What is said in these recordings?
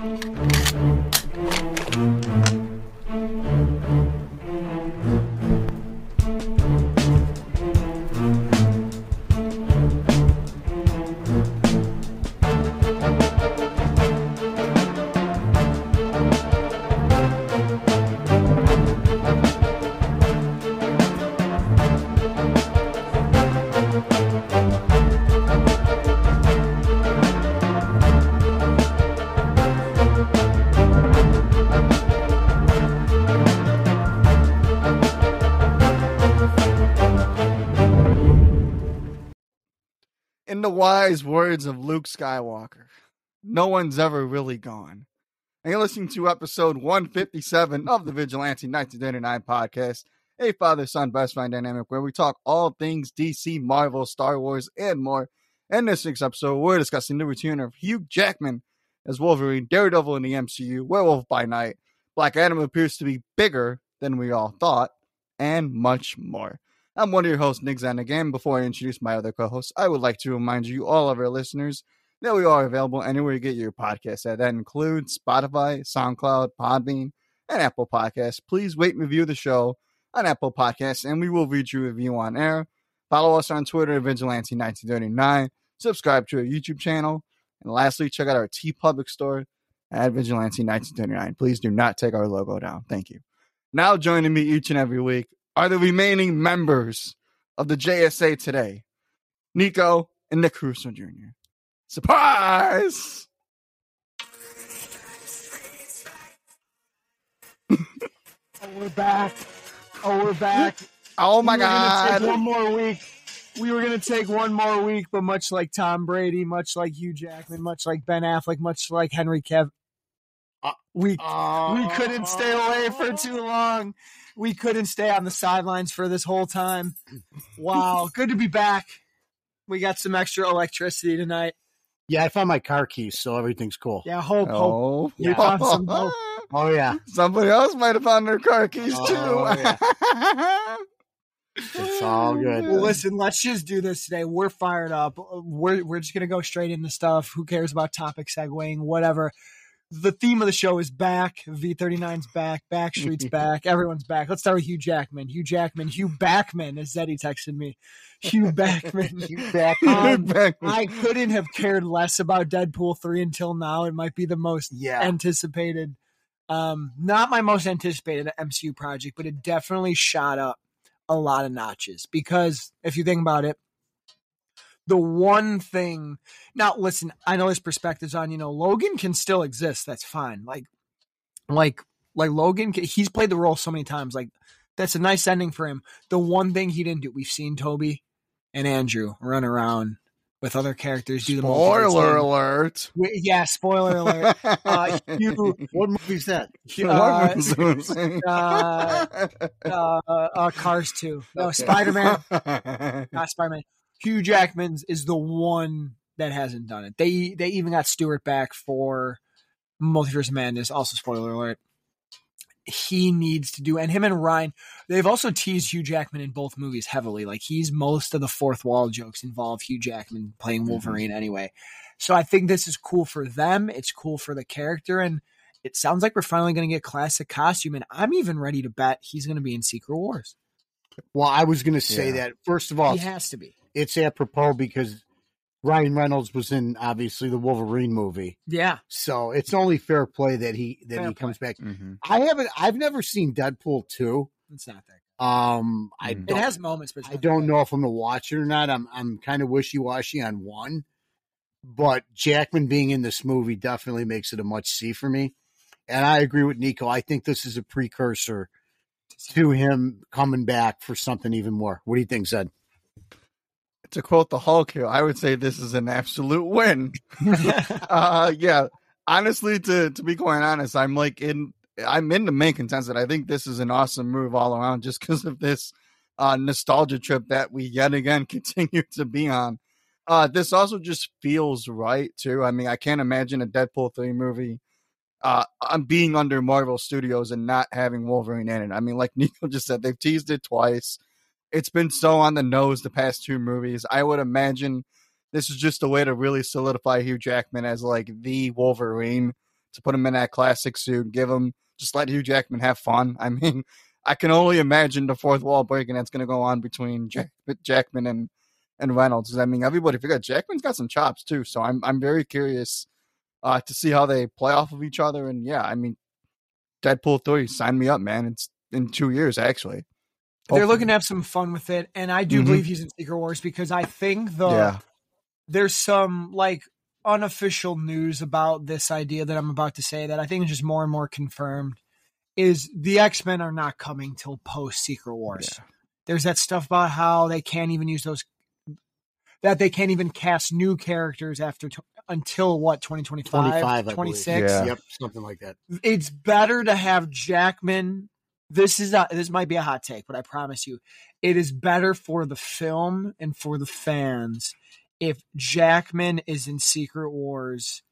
In the wise words of Luke Skywalker, no one's ever really gone. And you're listening to episode 157 of the Vigilante 1989 podcast, a father-son best friend dynamic where we talk all things DC, Marvel, Star Wars, and more. In this week's episode, we're discussing the return of Hugh Jackman as Wolverine, Daredevil in the MCU, Werewolf by Night, Black Adam appears to be bigger than we all thought, and much more. I'm one of your hosts, Nick Zanagan. Before I introduce my other co-hosts, I would like to remind you, all of our listeners, that we are available anywhere you get your podcasts at. That includes Spotify, SoundCloud, Podbean, and Apple Podcasts. Please rate and review the show on Apple Podcasts, and we will read your review on air. Follow us on Twitter at Vigilante1939. Subscribe to our YouTube channel. And lastly, check out our TeePublic store at Vigilante1939. Please do not take our logo down. Thank you. Now joining me each and every week are the remaining members of the JSA today, Nico and Nick Russo Jr. Surprise! Oh, we're back. Oh, my God. We were going to take one more week, but much like Tom Brady, much like Hugh Jackman, much like Ben Affleck, much like Henry Cavill, we couldn't stay away for too long. We couldn't stay on the sidelines for this whole time. Wow. Good to be back. We got some extra electricity tonight. Yeah, I found my car keys, so everything's cool. Yeah, hope. Yeah. You found some hope. Oh, yeah. Somebody else might have found their car keys, too. Yeah. It's all good. Well, listen, let's just do this today. We're fired up. We're just going to go straight into stuff. Who cares about topic segueing, whatever. The theme of the show is back. V39's back. Backstreet's back. Everyone's back. Let's start with Hugh Jackman. Hugh Backman, as Zeddy texted me. Hugh Backman. Hugh Backman. I couldn't have cared less about Deadpool 3 until now. It might be the most anticipated. Not my most anticipated MCU project, but it definitely shot up a lot of notches. Because if you think about it, the one thing now, listen, I know his perspective's on, Logan can still exist. That's fine. Like Logan, he's played the role so many times. Like, that's a nice ending for him. The one thing he didn't do, we've seen Toby and Andrew run around with other characters. Spoiler alert. Yeah. Spoiler alert. What movie's that? Cars 2. No, Spider-Man. Not Spider-Man. Hugh Jackman's is the one that hasn't done it. They even got Stewart back for Multiverse of Madness. Also, spoiler alert. He needs to do, and him and Ryan, they've also teased Hugh Jackman in both movies heavily. Like, he's most of the fourth wall jokes involve Hugh Jackman playing Wolverine anyway. So I think this is cool for them. It's cool for the character, and it sounds like we're finally going to get classic costume. And I'm even ready to bet he's going to be in Secret Wars. Well, I was going to say that first of all, he has to be. It's apropos because Ryan Reynolds was in, obviously, the Wolverine movie. Yeah. So it's only fair play that he comes back. Mm-hmm. I've never seen Deadpool 2. It's not that. It has moments, but I don't know if I'm going to watch it or not. I'm kind of wishy-washy on one, but Jackman being in this movie definitely makes it a must see for me. And I agree with Nico. I think this is a precursor to him coming back for something even more. What do you think, Zed? To quote the Hulk here, I would say this is an absolute win. Honestly, to be quite honest, I'm in the main consensus. I think this is an awesome move all around just because of this nostalgia trip that we yet again continue to be on. This also just feels right too. I mean, I can't imagine a Deadpool 3 movie being under Marvel Studios and not having Wolverine in it. I mean, like Nico just said, they've teased it twice. It's been so on the nose the past two movies. I would imagine this is just a way to really solidify Hugh Jackman as like the Wolverine to put him in that classic suit, give him, just let Hugh Jackman have fun. I mean, I can only imagine the fourth wall breaking that's going to go on between Jackman and Reynolds. I mean, everybody forgot Jackman's got some chops too. So I'm very curious to see how they play off of each other. And yeah, I mean, Deadpool 3, sign me up, man. It's in 2 years, actually. Hopefully. They're looking to have some fun with it. And I do believe he's in Secret Wars because I think there's some like unofficial news about this idea that I'm about to say that I think is just more and more confirmed is the X-Men are not coming till post Secret Wars. Yeah. There's that stuff about how they can't even use those, that they can't even cast new characters after until what, 2025, 26? Yeah. Yep, something like that. It's better to have Jackman. This might be a hot take, but I promise you, it is better for the film and for the fans if Jackman is in Secret Wars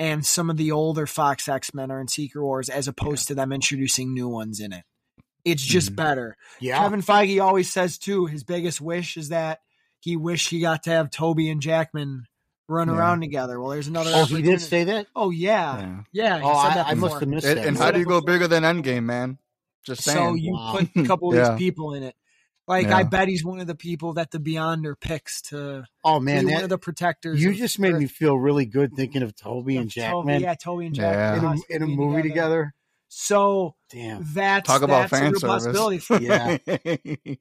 and some of the older Fox X-Men are in Secret Wars as opposed to them introducing new ones in it. It's just better. Yeah. Kevin Feige always says, too, his biggest wish is that he wished he got to have Toby and Jackman run around together. Well, there's another. Oh, he did say that? Oh, yeah. Oh, I must have missed that. And how do you go bigger than Endgame, man? Just saying. So you put a couple of these people in it. Like, I bet he's one of the people that the Beyonder picks to be one of the protectors. You just made me feel really good thinking of Toby and Jackman. Toby and Jackman. Yeah. In a movie together. So that's a real possibility. Yeah.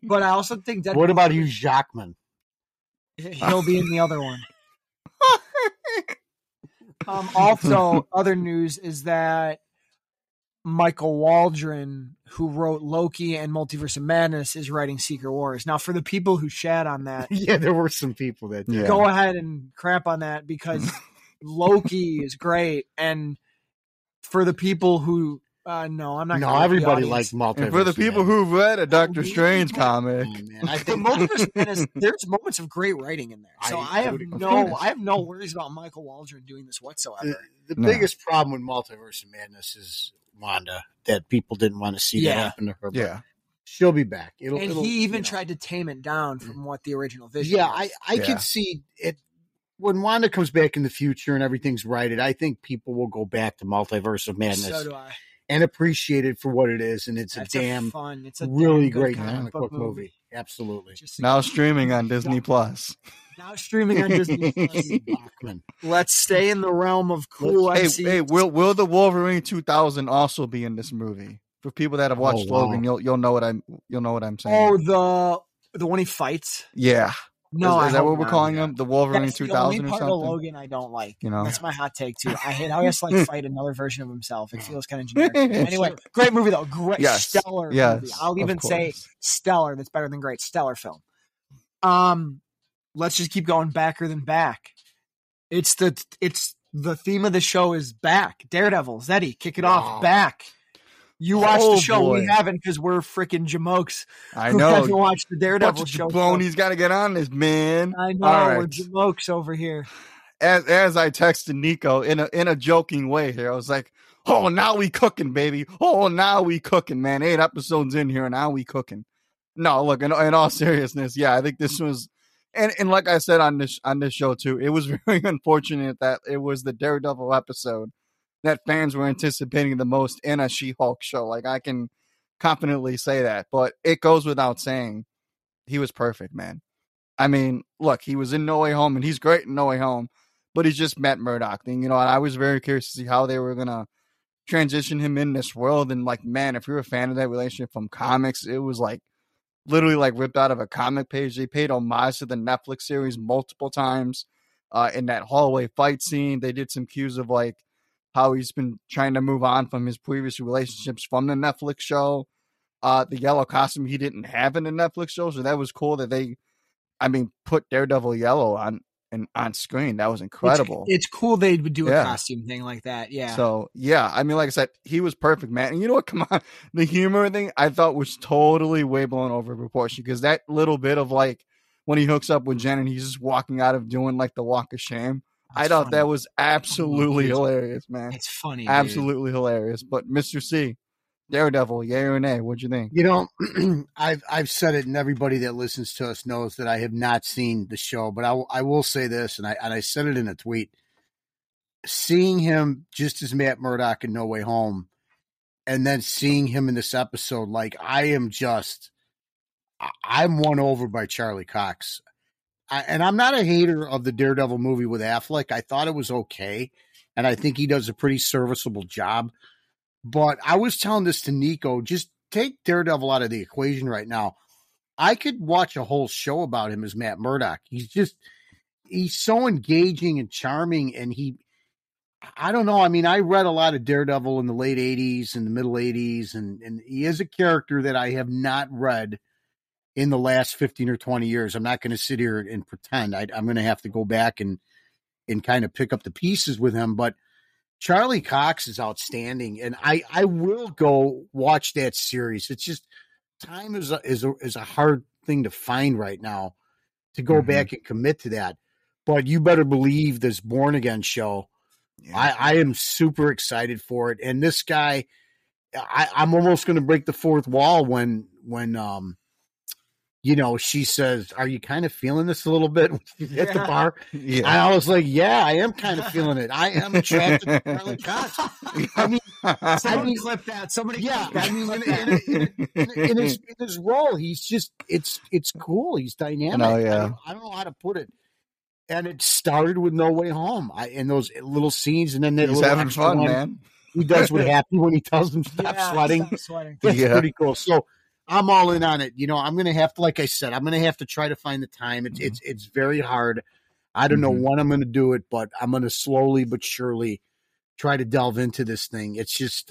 But I also think that. What about Hugh Jackman? He'll be in the other one. Also, other news is that Michael Waldron, who wrote Loki and Multiverse of Madness, is writing Secret Wars. Now, for the people who shat on that. Yeah, there were some people that did. Go ahead and crap on that because Loki is great. And for the people who. No, I'm not. No, everybody likes Multiverse. And for the people who read a Doctor Strange comic, there's moments of great writing in there. So I have no worries about Michael Waldron doing this whatsoever. The biggest problem with Multiverse of Madness is Wanda, that people didn't want to see that happen to her. Yeah, she'll be back. It'll he even tried to tame it down from what the original vision. Yeah, was. I could see it. When Wanda comes back in the future and everything's righted, I think people will go back to Multiverse of Madness. So do I. And appreciate it for what it is, and it's a really damn great comic book movie. Absolutely. Now streaming on Disney Plus. Let's stay in the realm of cool. Hey, will the Wolverine 2000 also be in this movie? For people that have watched Logan, you'll know what I'm saying. Oh, the one he fights. Yeah. No, is that what we're calling him? The Wolverine 2000 or something? That's the only part of Logan I don't like. You know? That's my hot take, too. I hate how he has to fight another version of himself. It feels kind of generic. Anyway, great movie, though. Great, stellar movie. I'll even say stellar. That's better than great. Stellar film. Let's just keep going backer than back. It's the theme of the show is back. Daredevil, Zeddy, kick it off, back. You watched the show. Boy. We haven't because we're freaking jamokes. I know. Who hasn't watched the Daredevil show? He's got to get on this, man. I know. Right. We're jamokes over here. As I texted Nico in a joking way here, I was like, oh, now we cooking, baby. Oh, now we cooking, man. 8 episodes in here, and now we cooking. No, look, in all seriousness, yeah, I think this was, and like I said on this show, too, it was very unfortunate that it was the Daredevil episode that fans were anticipating the most in a She-Hulk show. Like, I can confidently say that, but it goes without saying he was perfect, man. I mean, look, he was in No Way Home, and he's great in No Way Home, but he's just Matt Murdock. And, you know, I was very curious to see how they were going to transition him in this world. And, like, man, if you're a fan of that relationship from comics, it was, like, literally, like, ripped out of a comic page. They paid homage to the Netflix series multiple times in that hallway fight scene. They did some cues of, like, how he's been trying to move on from his previous relationships from the Netflix show, the yellow costume he didn't have in the Netflix show. So that was cool that they put Daredevil yellow on screen. That was incredible. It's cool they would do a costume thing like that. Yeah. So, yeah, I mean, like I said, he was perfect, man. And you know what? Come on. The humor thing I thought was totally way blown over proportion because that little bit of like when he hooks up with Jen and he's just walking out of doing like the walk of shame. That's funny. That was absolutely hilarious, man. It's funny. Absolutely hilarious. But Mr. C, Daredevil, yay or nay, what'd you think? You know, I've said it, and everybody that listens to us knows that I have not seen the show, but I will say this, and I said it in a tweet. seeing him just as Matt Murdock in No Way Home, and then seeing him in this episode, like, I'm won over by Charlie Cox. And I'm not a hater of the Daredevil movie with Affleck. I thought it was okay, and I think he does a pretty serviceable job. But I was telling this to Nico, just take Daredevil out of the equation right now. I could watch a whole show about him as Matt Murdock. He's so engaging and charming, and I don't know. I mean, I read a lot of Daredevil in the late 80s and the middle 80s, and he is a character that I have not read in the last 15 or 20 years. I'm not going to sit here and pretend. I'm going to have to go back and kind of pick up the pieces with him. But Charlie Cox is outstanding, and I will go watch that series. It's just time is a hard thing to find right now to go back and commit to that. But you better believe this Born Again show. Yeah. I am super excited for it. And this guy, I'm almost going to break the fourth wall when you know, she says, "Are you kind of feeling this a little bit?" At the bar. Yeah. I was like, "Yeah, I am kind of feeling it. I am attracted to Charlie Cox." I mean, somebody clip that. Somebody, I mean, in his role, he's just it's cool. He's dynamic. Oh, yeah. I don't know how to put it. And it started with No Way Home. And those little scenes, and then that he's having fun, man. He does what happens when he tells him stop sweating. That's pretty cool. So I'm all in on it. You know, I'm going to have to, like I said, I'm going to have to try to find the time. It's very hard. I don't know when I'm going to do it, but I'm going to slowly but surely try to delve into this thing. It's just,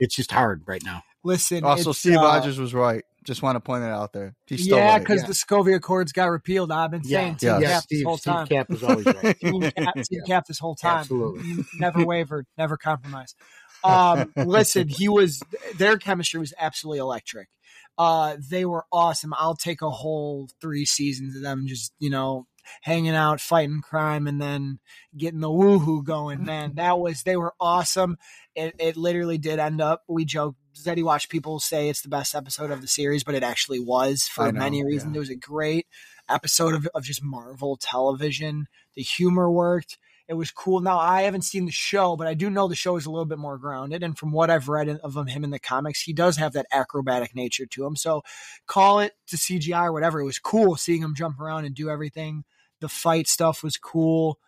it's just hard right now. Listen, also Steve Rogers was right. Just want to point it out there. He's still right. Because the Scovia Accords got repealed. I've been saying Team Cap this whole time. Team Cap was always right. Team Cap this whole time. Absolutely. Never wavered, never compromised. Listen, their chemistry was absolutely electric. They were awesome. I'll take a whole 3 seasons of them just, you know, hanging out, fighting crime, and then getting the woohoo going. Man, they were awesome. It literally did end up, we joked, Zeddy Watch people say it's the best episode of the series, but it actually was for many reasons. Yeah. It was a great episode of just Marvel television. The humor worked. It was cool. Now, I haven't seen the show, but I do know the show is a little bit more grounded. And from what I've read of him in the comics, he does have that acrobatic nature to him. So call it to CGI or whatever. It was cool seeing him jump around and do everything. The fight stuff was cool.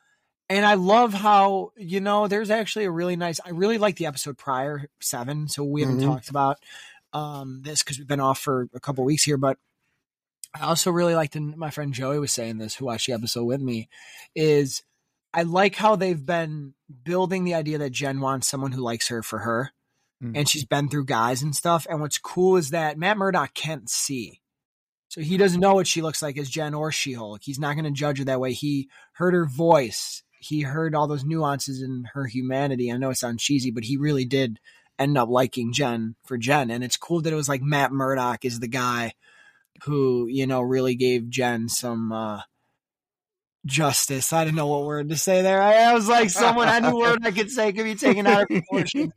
And I love how, you know, there's actually a really nice, I really like the episode prior, 7. So we haven't talked about this because we've been off for a couple weeks here, but I also really liked, and my friend Joey was saying this, who watched the episode with me, is I like how they've been building the idea that Jen wants someone who likes her for her. Mm-hmm. And she's been through guys and stuff. And what's cool is that Matt Murdock can't see. So he doesn't know what she looks like as Jen or She-Hulk. He's not going to judge her that way. He heard her voice. He heard all those nuances in her humanity. I know it sounds cheesy, but he really did end up liking Jen for Jen. And it's cool that it was like Matt Murdock is the guy who, you know, really gave Jen some justice. I didn't know what word to say there. I was like, someone, any word I could say could be taken out of proportion,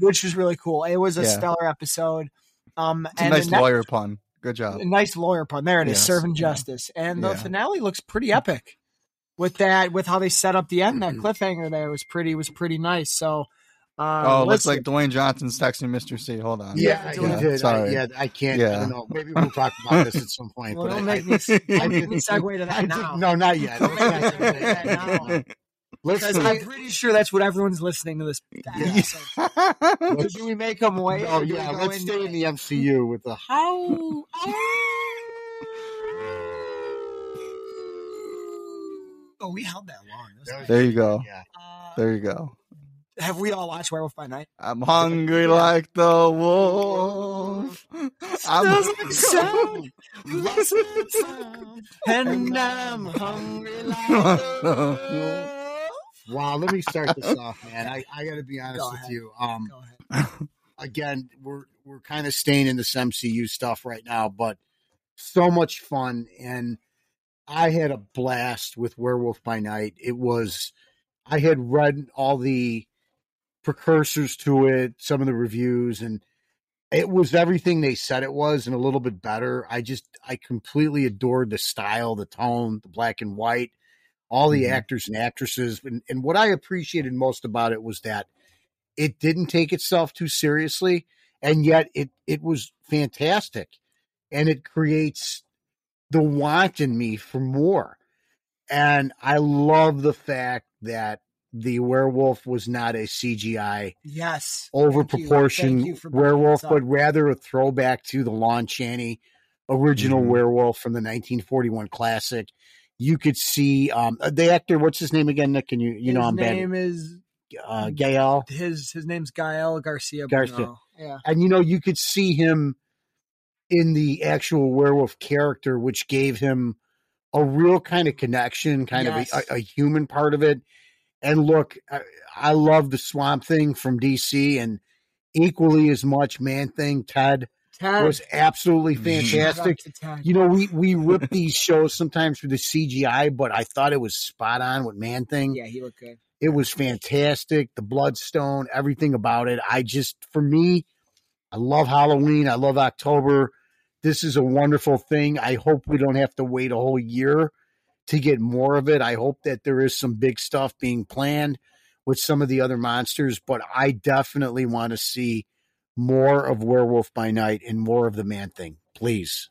which was really cool. It was a stellar episode. It's and a nice lawyer pun. Good job. A nice lawyer pun. There it is, serving justice. And the finale looks pretty epic. With how they set up the end, that cliffhanger there was pretty nice. So, it looks like Dwayne Johnson's texting Mr. C. Hold on. Yeah, sorry. I can't. Yeah. I don't know. Maybe we'll talk about this at some point. Well, don't make me segue to that now. No, not yet. Because I'm pretty sure that's what everyone's listening to this. Do we make them wait? Oh yeah, let's stay in the MCU with the how. Oh, we held that long. There you go. Yeah. There you go. Have we all watched Werewolf by Night? I'm hungry like the wolf. And I'm hungry like the wolf. Wow, let me start this off, man. I got to be honest with you. Go ahead. Again, we're kind of staying in this MCU stuff right now, but so much fun, and I had a blast with Werewolf by Night. I had read all the precursors to it, some of the reviews, and it was everything they said it was and a little bit better. I completely adored the style, the tone, the black and white. all the actors and actresses. And what I appreciated most about it was that it didn't take itself too seriously, and yet it was fantastic. And it creates the want in me for more. And I love the fact that the werewolf was not a CGI over-proportioned werewolf, but rather a throwback to the Lon Chaney original werewolf from the 1941 classic. You could see the actor, what's his name again, Nick? Can you know, I'm bad. His name is Gael. His name's Gael Garcia. Yeah. And, you know, you could see him in the actual werewolf character, which gave him a real kind of connection, kind of a human part of it. And look, I love the Swamp Thing from DC, and equally as much Man-Thing Ted was absolutely fantastic. You know, we rip these shows sometimes with the CGI, but I thought it was spot on with Man-Thing. Yeah, he looked good. It was fantastic. The Bloodstone, everything about it. For me, I love Halloween. I love October. This is a wonderful thing. I hope we don't have to wait a whole year to get more of it. I hope that there is some big stuff being planned with some of the other monsters, but I definitely want to see more of Werewolf by Night and more of the Man-Thing, please.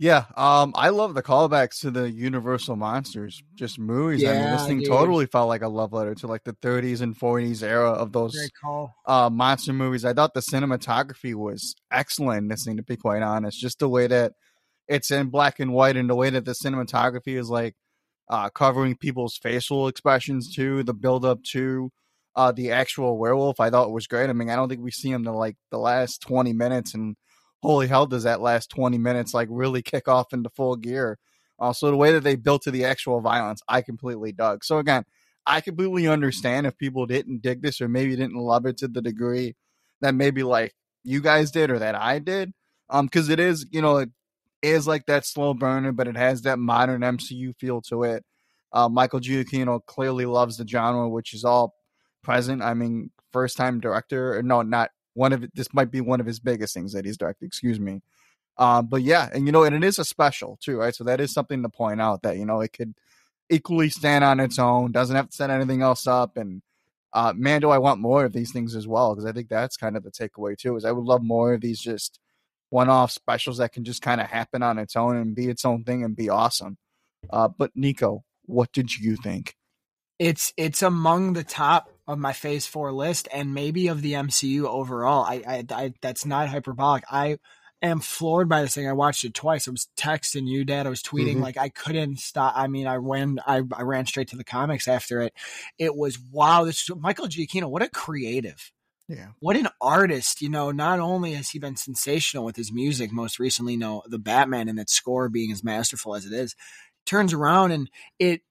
Yeah. I love the callbacks to the Universal Monsters, just movies. Yeah, I mean, this thing totally felt like a love letter to like the 30s and 40s era of those monster movies. I thought the cinematography was excellent in this thing, to be quite honest. Just the way that it's in black and white and the way that the cinematography is like covering people's facial expressions to the build up to the actual werewolf. I thought it was great. I mean, I don't think we see him to like the last 20 minutes, and holy hell, does that last 20 minutes like really kick off into full gear. Also, the way that they built to the actual violence, I completely dug. So again, I completely understand if people didn't dig this or maybe didn't love it to the degree that maybe like you guys did or that I did. Because it is, you know, it is like that slow burner, but it has that modern MCU feel to it. Michael Giacchino clearly loves the genre, which is all present. I mean, first time director, or no, not one of this might be one of his biggest things that he's directed, excuse me. But yeah, and you know, and it is a special too, right? So that is something to point out that, you know, it could equally stand on its own, doesn't have to set anything else up. And man, do I want more of these things as well? Because I think that's kind of the takeaway too, is I would love more of these just one-off specials that can just kind of happen on its own and be its own thing and be awesome. But Nico, what did you think? It's among the top of my Phase 4 list, and maybe of the MCU overall. I that's not hyperbolic. I am floored by this thing. I watched it twice. I was texting you, Dad. I was tweeting. Like, I couldn't stop. I mean, I ran straight to the comics after it. It was, wow, this Michael Giacchino, what a creative. Yeah. What an artist, you know. Not only has he been sensational with his music, most recently, the Batman and that score being as masterful as it is, turns around and it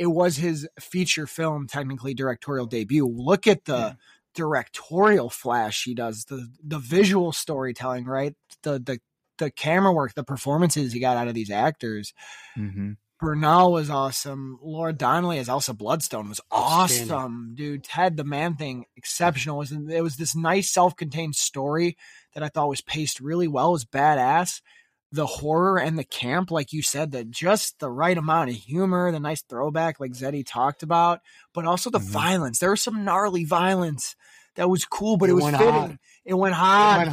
was his feature film, technically directorial debut. Look at the directorial flash he does, the visual storytelling, right? The camera work, the performances he got out of these actors. Bernal was awesome. Laura Donnelly as Elsa Bloodstone was awesome, dude. Ted the Man-Thing, exceptional. It was this nice self-contained story that I thought was paced really well. It was badass. The horror and the camp, like you said, that just the right amount of humor, the nice throwback like Zeddy talked about, but also the violence. There was some gnarly violence that was cool, but it was fitting. It went hot.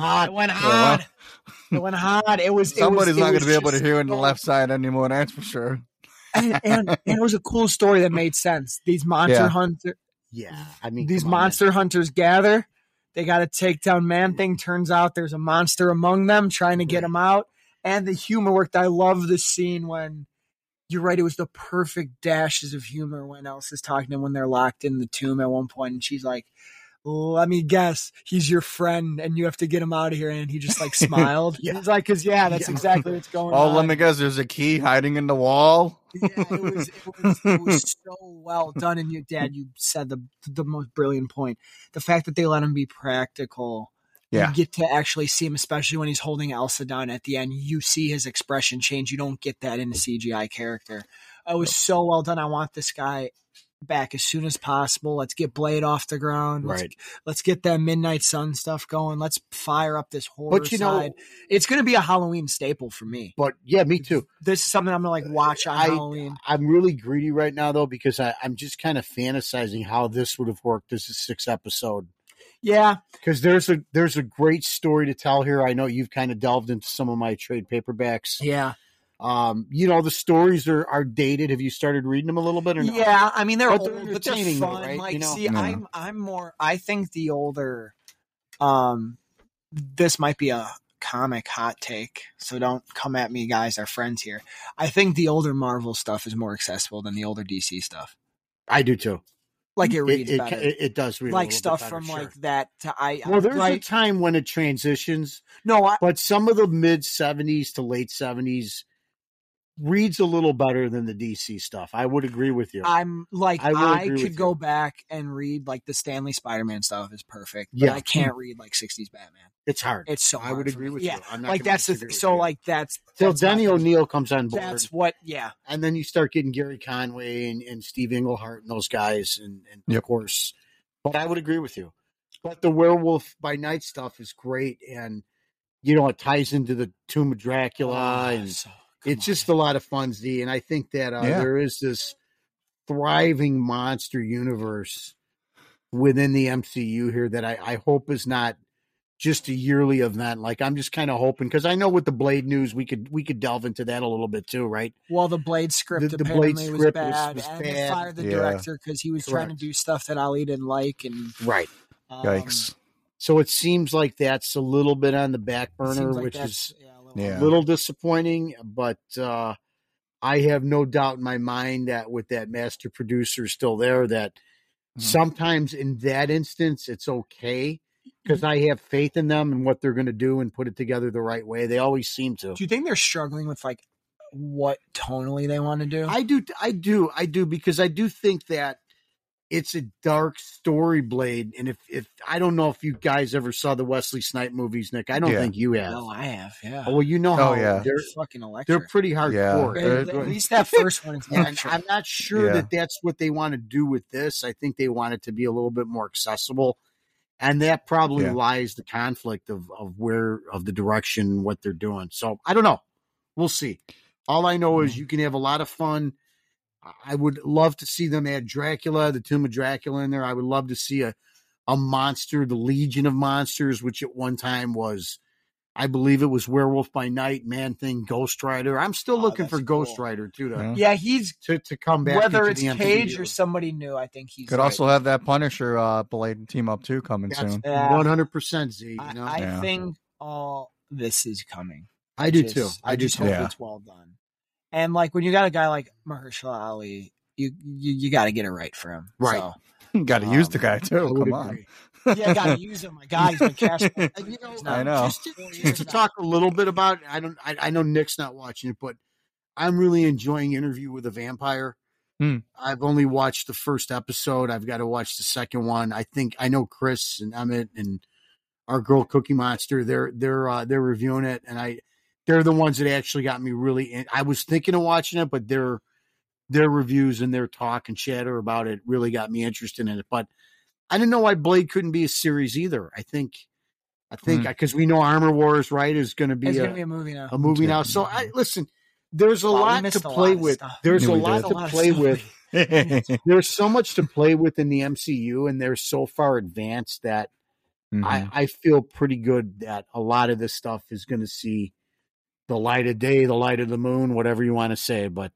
Somebody's not going to be able to hear in the left side anymore, that's for sure. and it was a cool story that made sense. These monster hunters, these monster hunters gather. They got to take down Man-Thing. Turns out there's a monster among them trying to get him out. And the humor worked. I love the scene when, you're right, it was the perfect dashes of humor when Elsa's talking to him when they're locked in the tomb at one point, and she's like, let me guess, he's your friend and you have to get him out of here. And he just like smiled. He's like, that's exactly what's going on. Oh, let me guess, there's a key hiding in the wall. It was so well done. And your Dad, you said the most brilliant point. The fact that they let him be practical. Yeah. You get to actually see him, especially when he's holding Elsa down at the end. You see his expression change. You don't get that in a CGI character. It was so well done. I want this guy back as soon as possible. Let's get Blade off the ground. Let's get that Midnight Sun stuff going. Let's fire up this horror side. It's going to be a Halloween staple for me. But yeah, me too. This is something I'm going to watch on Halloween. I'm really greedy right now though, because I'm just kind of fantasizing how this would have worked. This is 6th episode. Yeah. Because there's a great story to tell here. I know you've kind of delved into some of my trade paperbacks. Yeah. You know, the stories are dated. Have you started reading them a little bit or not? Yeah, I mean, they're old, but they're fun. Right? Like, you know? See, I think the older, this might be a comic hot take, so don't come at me, guys, our friends here. I think the older Marvel stuff is more accessible than the older DC stuff. I do too. Like it reads better. It does read like a stuff bit better, from like that to there's a time when it transitions. No, but some of the mid-70s to late 70s reads a little better than the DC stuff. I would agree with you. I could go back and read like the Stan Lee Spider-Man stuff is perfect, but yeah. I can't read like 60's Batman. It's hard. It's so hard. I would agree with you. I'm not like that's the so you. Like that's till Denny O'Neil comes on board. That's what and then you start getting Gary Conway and Steve Englehart and those guys and of course. But I would agree with you. But the Werewolf by Night stuff is great, and you know it ties into the Tomb of Dracula It's just a lot of fun, Z, and I think that there is this thriving monster universe within the MCU here that I hope is not just a yearly event. Like I'm just kind of hoping, because I know with the Blade news we could delve into that a little bit too, right? Well, the Blade script apparently was bad. And they fired the director because he was trying to do stuff that Ali didn't like, and yikes. So it seems like that's a little bit on the back burner, like which is. Yeah. Yeah. A little disappointing, but I have no doubt in my mind that with that master producer still there, that sometimes in that instance, it's okay because I have faith in them and what they're going to do and put it together the right way. They always seem to. Do you think they're struggling with like what tonally they want to do? I do, because I do think that it's a dark story, Blade. And if I don't know if you guys ever saw the Wesley Snipes movies, Nick, I don't think you have. No, I have. Yeah. Oh, well, you know they're fucking electric. They're pretty hardcore. Yeah. At least that first one. I'm not sure that that's what they want to do with this. I think they want it to be a little bit more accessible, and that probably lies the conflict of the direction what they're doing. So I don't know. We'll see. All I know is you can have a lot of fun. I would love to see them add Dracula, the Tomb of Dracula in there. I would love to see a monster, the Legion of Monsters, which at one time was, I believe it was Werewolf by Night, Man-Thing, Ghost Rider. I'm still looking for Ghost Rider too. He's to come back. Whether it's Cage or somebody new, I think he's also have that Punisher Blade team up too coming soon. 100% Z. You know? I think all this is coming. I do too. I just hope it's well done. And like when you got a guy like Mahershala Ali, you got to get it right for him. Right, so, got to use the guy too. Come on, got to use him. My guy, he's been cashed. You know, I know. Just to talk a little bit about, I know Nick's not watching it, but I'm really enjoying Interview with a Vampire. I've only watched the first episode. I've got to watch the second one. I think I know Chris and Emmett and our girl Cookie Monster. They're reviewing it, and They're the ones that actually got me really in. I was thinking of watching it, but their reviews and their talk and chatter about it really got me interested in it. But I didn't know why Blade couldn't be a series either. I think because we know Armor Wars, right, is going to be a movie now. So listen, there's a lot to play with. There's a lot to play with. There's so much to play with in the MCU, and they're so far advanced that I feel pretty good that a lot of this stuff is going to see the light of day, the light of the moon, whatever you want to say, but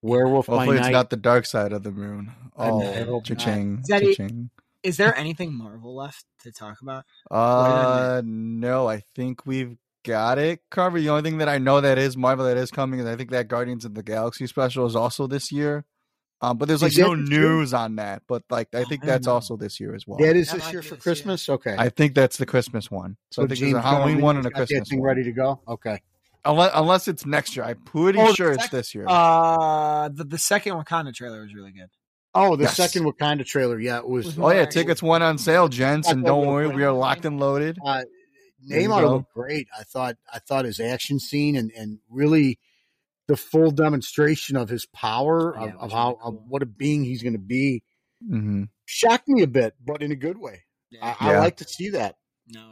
Werewolf by Night. Hopefully it's not the dark side of the moon. Oh, cha-ching, cha-ching. Is there anything Marvel left to talk about? No, I think we've got it covered. The only thing that I know that is Marvel that is coming is I think that Guardians of the Galaxy special is also this year. But there's like no news on that, but like I think that's also this year as well. That is this year for Christmas. Okay, I think that's the Christmas one. So I think there's a Halloween one and a Christmas one. Ready to go? Okay, unless it's next year. I'm pretty sure it's this year. The second Wakanda trailer was really good. Oh, the second Wakanda trailer, yeah, it was. Oh yeah, tickets went on sale, gents, and don't worry, we are locked and loaded. Namor looked great. I thought his action scene and really. the full demonstration of his power, of how really cool. of what a being he's going to be, shocked me a bit, but in a good way. Yeah. I like to see that. No,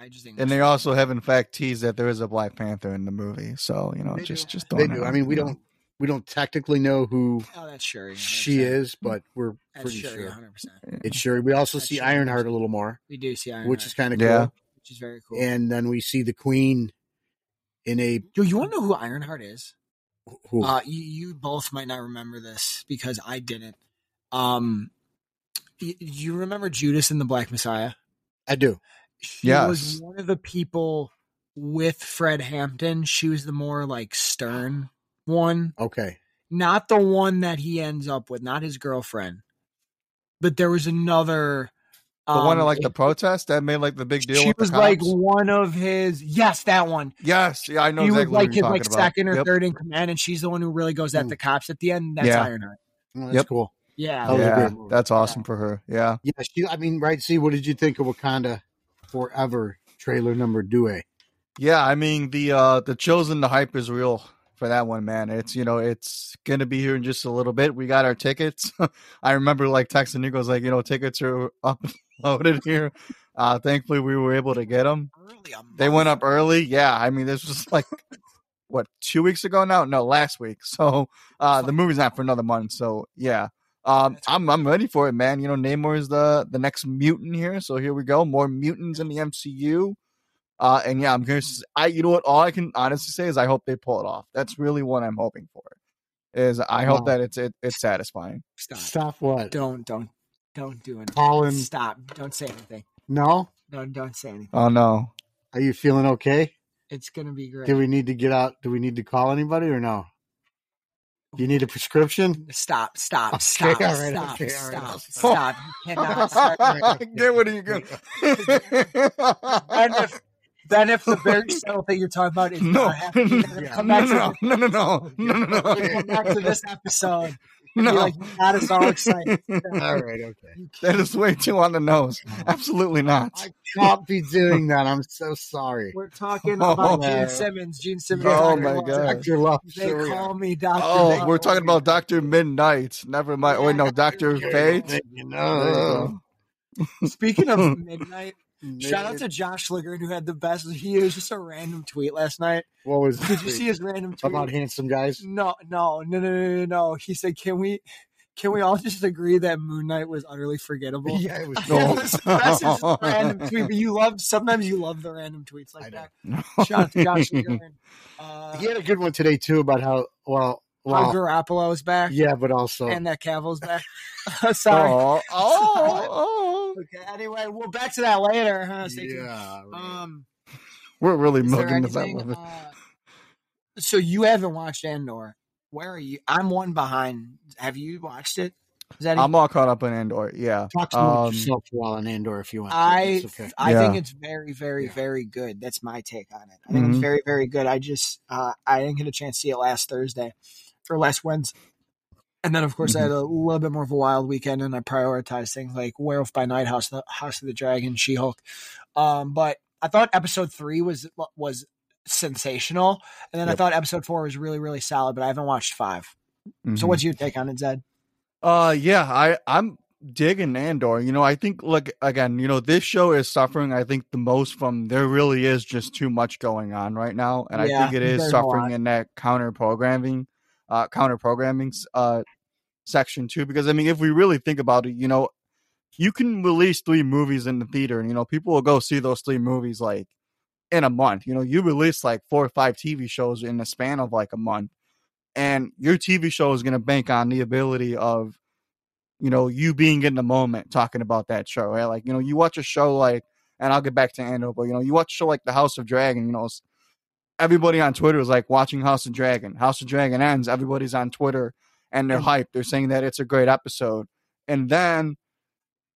I just think. And they also have, in fact, teased that there is a Black Panther in the movie. So you know, just they do. I mean, we don't technically know who. Oh, that's Shuri. She is, but we're pretty sure. 100%. It's Shuri. We also see Ironheart a little more. We do see Ironheart, which is kind of cool. Yeah. Which is very cool. And then we see the Queen in a. Yo, you want to know who Ironheart is? Who? You both might not remember this because I didn't. You remember Judas and the Black Messiah? I do. She was one of the people with Fred Hampton. She was the more like stern one. Okay. Not the one that he ends up with, not his girlfriend. But there was another. The one that like the protest that made like the big deal. She was like one of his. Yes, that one. Yes. Yeah, I know. He was like his like second or third in command. And she's the one who really goes at the cops at the end. That's Ironheart. Oh, that's cool. Yeah. That's awesome for her. Yeah. Yeah. She, I mean, right. See, what did you think of Wakanda Forever trailer number Due? Yeah, I mean the Chosen, the hype is real for that one, man. It's it's gonna be here in just a little bit. We got our tickets. I remember like texting Nico's like, tickets are uploaded here. Thankfully we were able to get them. They went up early. Yeah, I mean this was like what, 2 weeks ago now? No, last week. So the movie's not for another month. So yeah. I'm ready for it, man. Namor is the next mutant here, so here we go. More mutants in the MCU, and yeah, I'm curious. All I can honestly say is I hope they pull it off. That's really what I'm hoping for. Is I hope that it's satisfying. Stop what? Don't do anything. Colin, stop. Don't say anything. No. Don't say anything. Oh no. Are you feeling okay? It's gonna be great. Do we need to get out? Do we need to call anybody or no? You need a prescription? Stop. You cannot start. Get what are you going Then if the very cell that you're talking about is not happening, come back to this episode. No. You're like, not as all excited. All right, okay. That is way too on the nose. Absolutely not. I can't be doing that. I'm so sorry. We're talking about Gene Simmons. Oh, my God. Dr. Love. They call me Dr. Love. We're talking about Dr. Midnight. Never mind. Yeah. Wait, no, Dr. Fate. No. Speaking of Midnight. Shout out to Josh Ligard, who had the best. He was just a random tweet last night. What was? Did you see his random tweet about handsome guys? No. He said, "Can we all just agree that Moon Knight was utterly forgettable?" Yeah, it was. That's just a random tweet, but sometimes you love the random tweets like that. Shout out to Josh Ligard. He had a good one today too about how how Garoppolo is back. Yeah, but also and that Cavill's back. Sorry. Okay. Anyway, we'll back to that later. Huh? Stay tuned. Right. We're really mugging this out with it. So you haven't watched Andor. Where are you? I'm one behind. Have you watched it? I'm all caught up in Andor. Yeah. Talk to me yourself while on Andor if you want. I think it's very, very, very good. That's my take on it. I think it's very, very good. I just I didn't get a chance to see it last Thursday or last Wednesday. And then, of course, I had a little bit more of a wild weekend, and I prioritized things like Werewolf by Night, House of the Dragon, She-Hulk. But I thought episode 3 was sensational, and then I thought episode 4 was really, really solid, but I haven't watched 5. So what's your take on it, Zed? I'm digging Andor. I think, look, again, this show is suffering, I think, the most from there really is just too much going on right now, and I think it is suffering in that counter-programming section too, because I mean, if we really think about it, you can release 3 movies in the theater, and people will go see those 3 movies like in a month. You release like 4 or 5 TV shows in the span of like a month, and your TV show is going to bank on the ability of you being in the moment talking about that show, right? Like you watch a show like, and I'll get back to Andor, but you watch a show like The House of Dragon. Everybody on Twitter is like watching House of Dragon. House of Dragon ends. Everybody's on Twitter and they're hyped. They're saying that it's a great episode. And then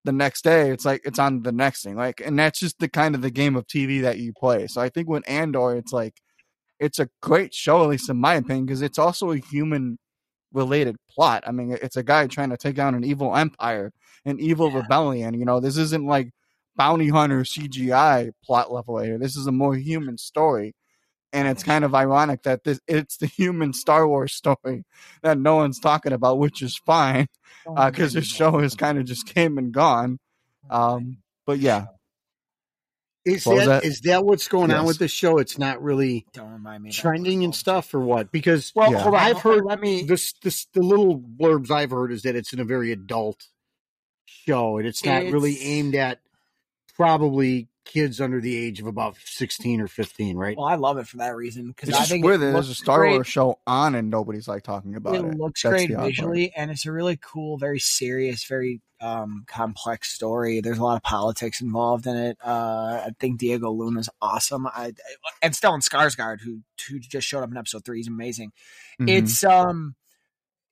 the next day, it's like it's on the next thing. Like, and that's just the kind of the game of TV that you play. So I think with Andor, it's like it's a great show, at least in my opinion, because it's also a human related plot. I mean, it's a guy trying to take down an evil empire, an evil rebellion. This isn't like bounty hunter CGI plot level here. This is a more human story. And it's kind of ironic that it's the human Star Wars story that no one's talking about, which is fine, because this show has kind of just came and gone. But yeah. Is that what's going on with this show? It's not really trending and stuff, or what? Because hold on, I've heard. The little blurbs I've heard is that it's in a very adult show, and it's not really aimed at probably kids under the age of about 16 or 15, right? Well, I love it for that reason, because I think there's a Star Wars show on, and nobody's like talking about it. It looks great visually, and it's a really cool, very serious, very complex story. There's a lot of politics involved in it. I think Diego Luna's awesome. And Stellan Skarsgård, who just showed up in episode 3, he's amazing. Mm-hmm. It's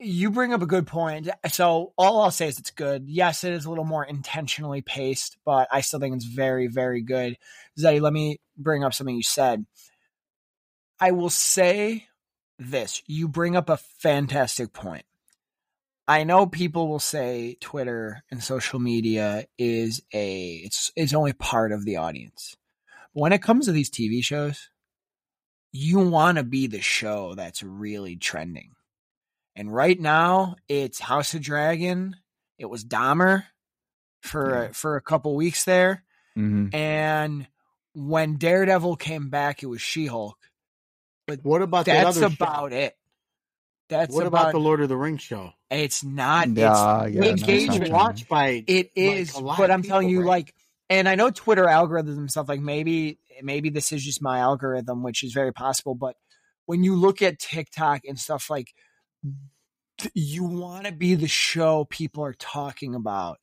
you bring up a good point. So all I'll say is it's good. Yes, it is a little more intentionally paced, but I still think it's very, very good. Zeddy, let me bring up something you said. I will say this. You bring up a fantastic point. I know people will say Twitter and social media is it's only part of the audience. When it comes to these TV shows, you want to be the show that's really trending. And right now, it's House of Dragon. It was Dahmer for a couple weeks there. Mm-hmm. And when Daredevil came back, it was She-Hulk. But what about that's about it. That's what about the Lord of the Rings show? It's not. Engagement watched by it is, like, but I'm telling you, like, and I know Twitter algorithms and stuff. Like maybe this is just my algorithm, which is very possible. But when you look at TikTok and stuff, like, you want to be the show people are talking about,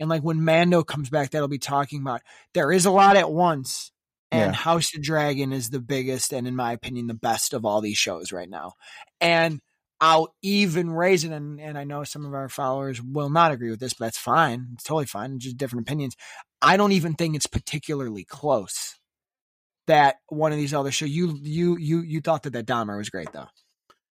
and like when Mando comes back, that'll be talking about. There is a lot at once. And House of Dragon is the biggest, and in my opinion, the best of all these shows right now. And I'll even raise it, and I know some of our followers will not agree with this, but that's fine. It's totally fine. Just different opinions. I don't even think it's particularly close that one of these other shows. You thought that Dahmer was great, though.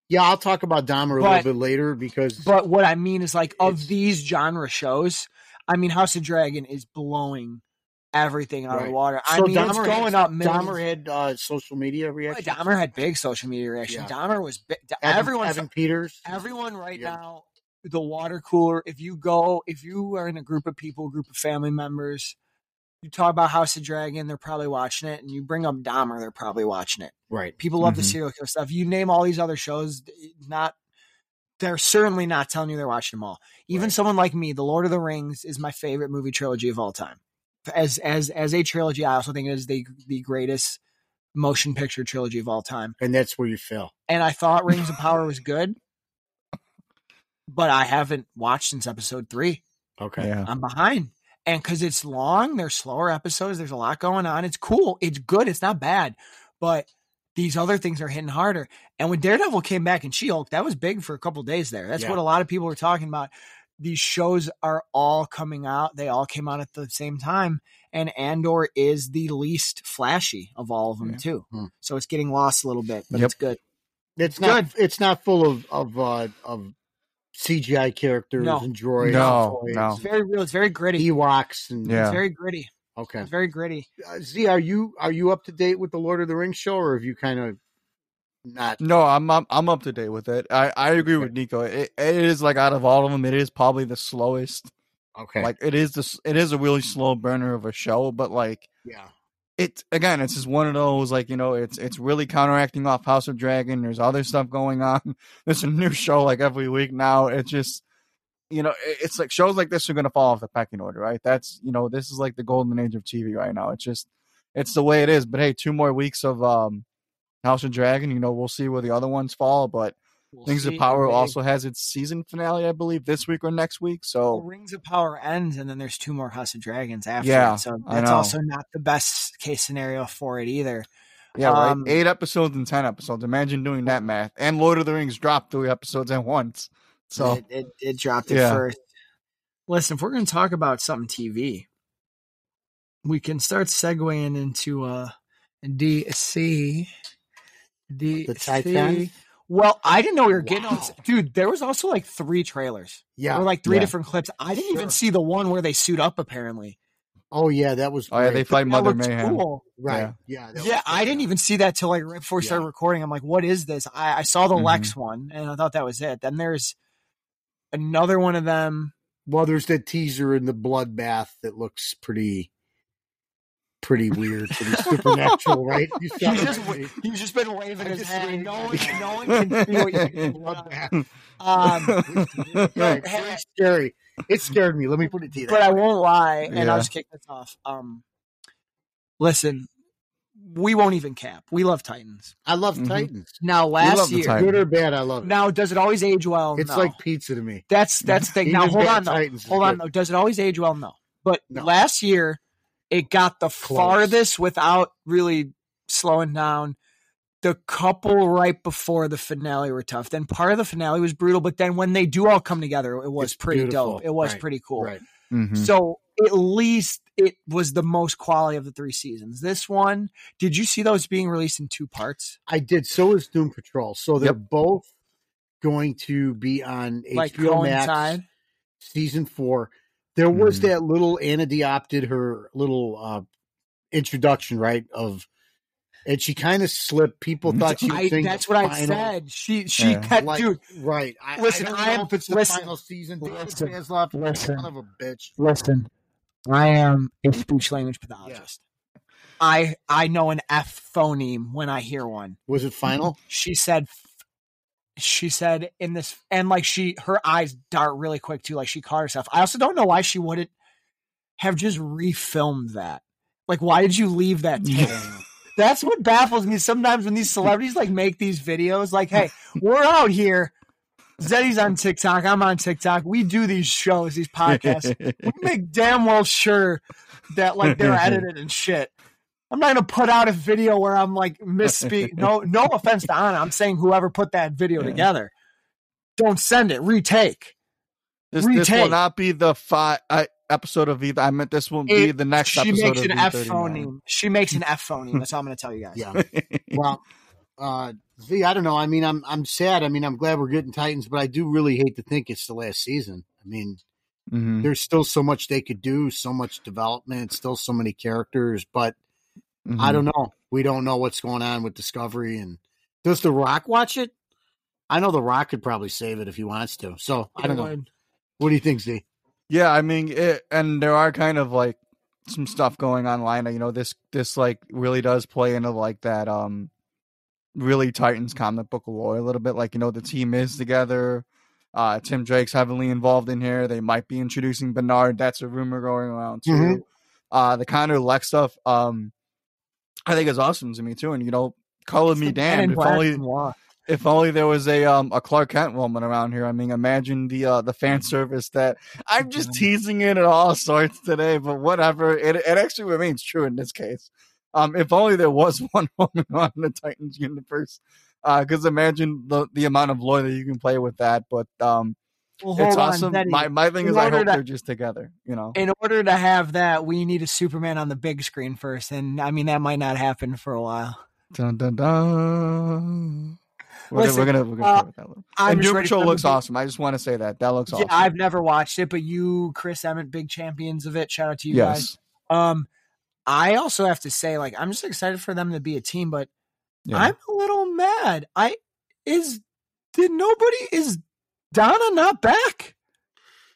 Yeah, I'll talk about Dahmer a little bit later because. But what I mean is, like, of these genre shows, I mean, House of Dragon is blowing everything out of the water. So I mean, it's going up. Dahmer had social media reaction. Dahmer had big social media reaction. Yeah. Dahmer was big. Evan Peters. Everyone now, the water cooler. If you are in a group of people, group of family members, you talk about House of Dragon, they're probably watching it, and you bring up Dahmer, they're probably watching it. Right. People love the serial killer stuff. You name all these other shows, they're certainly not telling you they're watching them all. Even someone like me, The Lord of the Rings is my favorite movie trilogy of all time. As a trilogy, I also think it is the greatest motion picture trilogy of all time. And that's where you fell. And I thought Rings of Power was good, but I haven't watched since episode 3. Okay. Yeah. I'm behind. And because it's long, there's slower episodes, there's a lot going on. It's cool. It's good. It's not bad. But these other things are hitting harder. And when Daredevil came back and She-Hulk, that was big for a couple days there. That's what a lot of people were talking about. These shows are all coming out. They all came out at the same time. And Andor is the least flashy of all of them, too. Mm-hmm. So it's getting lost a little bit, but it's good. It's not full of CGI characters and droids. No. It's very real. It's very gritty. Ewoks. It's very gritty. Okay. It's very gritty. Z, are you up to date with the Lord of the Rings show, or have you kind of not? No, I'm up to date with it. I agree with Nico. It is, like, out of all of them, it is probably the slowest. Okay. Like, it is a really slow burner of a show, but like it's just one of those, like, you know, it's really counteracting off House of Dragon. There's other stuff going on. There's a new show like every week now. It's just, you know, it's like shows like this are going to fall off the pecking order, right? That's, you know, this is like the golden age of TV right now. It's just, it's the way it is. But hey, 2 more weeks of House of Dragon. You know, we'll see where the other ones fall, but Rings of Power also has its season finale, I believe, this week or next week. So Rings of Power ends, and then there's 2 more House of Dragons after that. So that's also not the best case scenario for it either. Yeah, right. 8 episodes and 10 episodes. Imagine doing that math. And Lord of the Rings dropped 3 episodes at once. So it dropped it first. Listen, if we're going to talk about something TV, we can start segueing into DC. The Titan. Well, I didn't know we were getting on this. Dude, there was also like 3 trailers. Yeah. Or like 3 different clips. I didn't even see the one where they suit up, apparently. Oh yeah, that was. Great. Oh yeah, they fight Mother Mayhem. Cool. Right. Yeah. Yeah, I didn't even see that till like right before we started recording. I'm like, what is this? I saw the Lex one and I thought that was it. Then there's another one of them. Well, there's that teaser in the bloodbath that looks pretty weird, pretty supernatural, right? He's just been waving his hand. No one can see what you're doing. It's scary. It scared me. Let me put it to you. But I won't lie, and I'll just kick this off. Listen, we won't even cap. We love Titans. I love Titans. Now, last year, good or bad, I love it. Now, does it always age well? It's like pizza to me. That's the thing. Now, hold on, though. Does it always age well? No. But last year, it got the farthest without really slowing down. The couple right before the finale were tough. Then part of the finale was brutal, but then when they do all come together, it was pretty dope. It was pretty cool. Right. Mm-hmm. So at least it was the most quality of the three seasons. This one, did you see those being released in two parts? I did. So is Doom Patrol. So they're both going to be on HBO Max season 4. There was that little Anna Diop did her little introduction, right? And she kind of slipped. People thought she was singing. That's what I said. She cut, like, dude. Right. Listen, I don't know if it's the final season. Dan Stanislav is son of a bitch. Listen, I am a speech language pathologist. Yeah. I know an F phoneme when I hear one. Was it final? She said in this, and like her eyes dart really quick too. Like she caught herself. I also don't know why she wouldn't have just refilmed that. Like, why did you leave that tape? That's what baffles me sometimes when these celebrities like make these videos. Like, hey, we're out here. Zeddy's on TikTok. I'm on TikTok. We do these shows, these podcasts. We make damn well sure that like they're edited and shit. I'm not going to put out a video where I'm like misspeak. No offense to Anna. I'm saying whoever put that video together, don't send it. Retake. This will not be the episode of either. I meant this will be the next episode. She makes an F phoneme. That's all I'm going to tell you guys. Yeah. Well, Z, I don't know. I mean, I'm sad. I mean, I'm glad we're getting Titans, but I do really hate to think it's the last season. I mean, there's still so much they could do, so much development, still so many characters, but I don't know. We don't know what's going on with Discovery. And does The Rock watch it? I know The Rock could probably save it if he wants to. So I don't know. What do you think, Z? Yeah, I mean, and there are kind of like some stuff going online. You know, this like really does play into like that really Titans comic book lore a little bit. Like, you know, the team is together. Tim Drake's heavily involved in here. They might be introducing Bernard. That's a rumor going around too. The Connor Lex stuff. I think it's awesome to me too, and you know, color me damned. If only there was a Clark Kent woman around here. I mean, imagine the fan service that I'm just teasing it at all sorts today. But whatever, it actually remains true in this case. If only there was one woman on the Titans universe, because imagine the amount of lore that you can play with that. But it's awesome. My thing is, I hope they're just together. You know, in order to have that, we need a Superman on the big screen first, and I mean that might not happen for a while. Dun dun dun. We're gonna play with that one. And Doom Patrol looks awesome. I just want to say that looks awesome. Yeah, I've never watched it, but you, Chris Emmett, big champions of it. Shout out to you guys. I also have to say, like, I'm just excited for them to be a team, but I'm a little mad. Is Donna not back?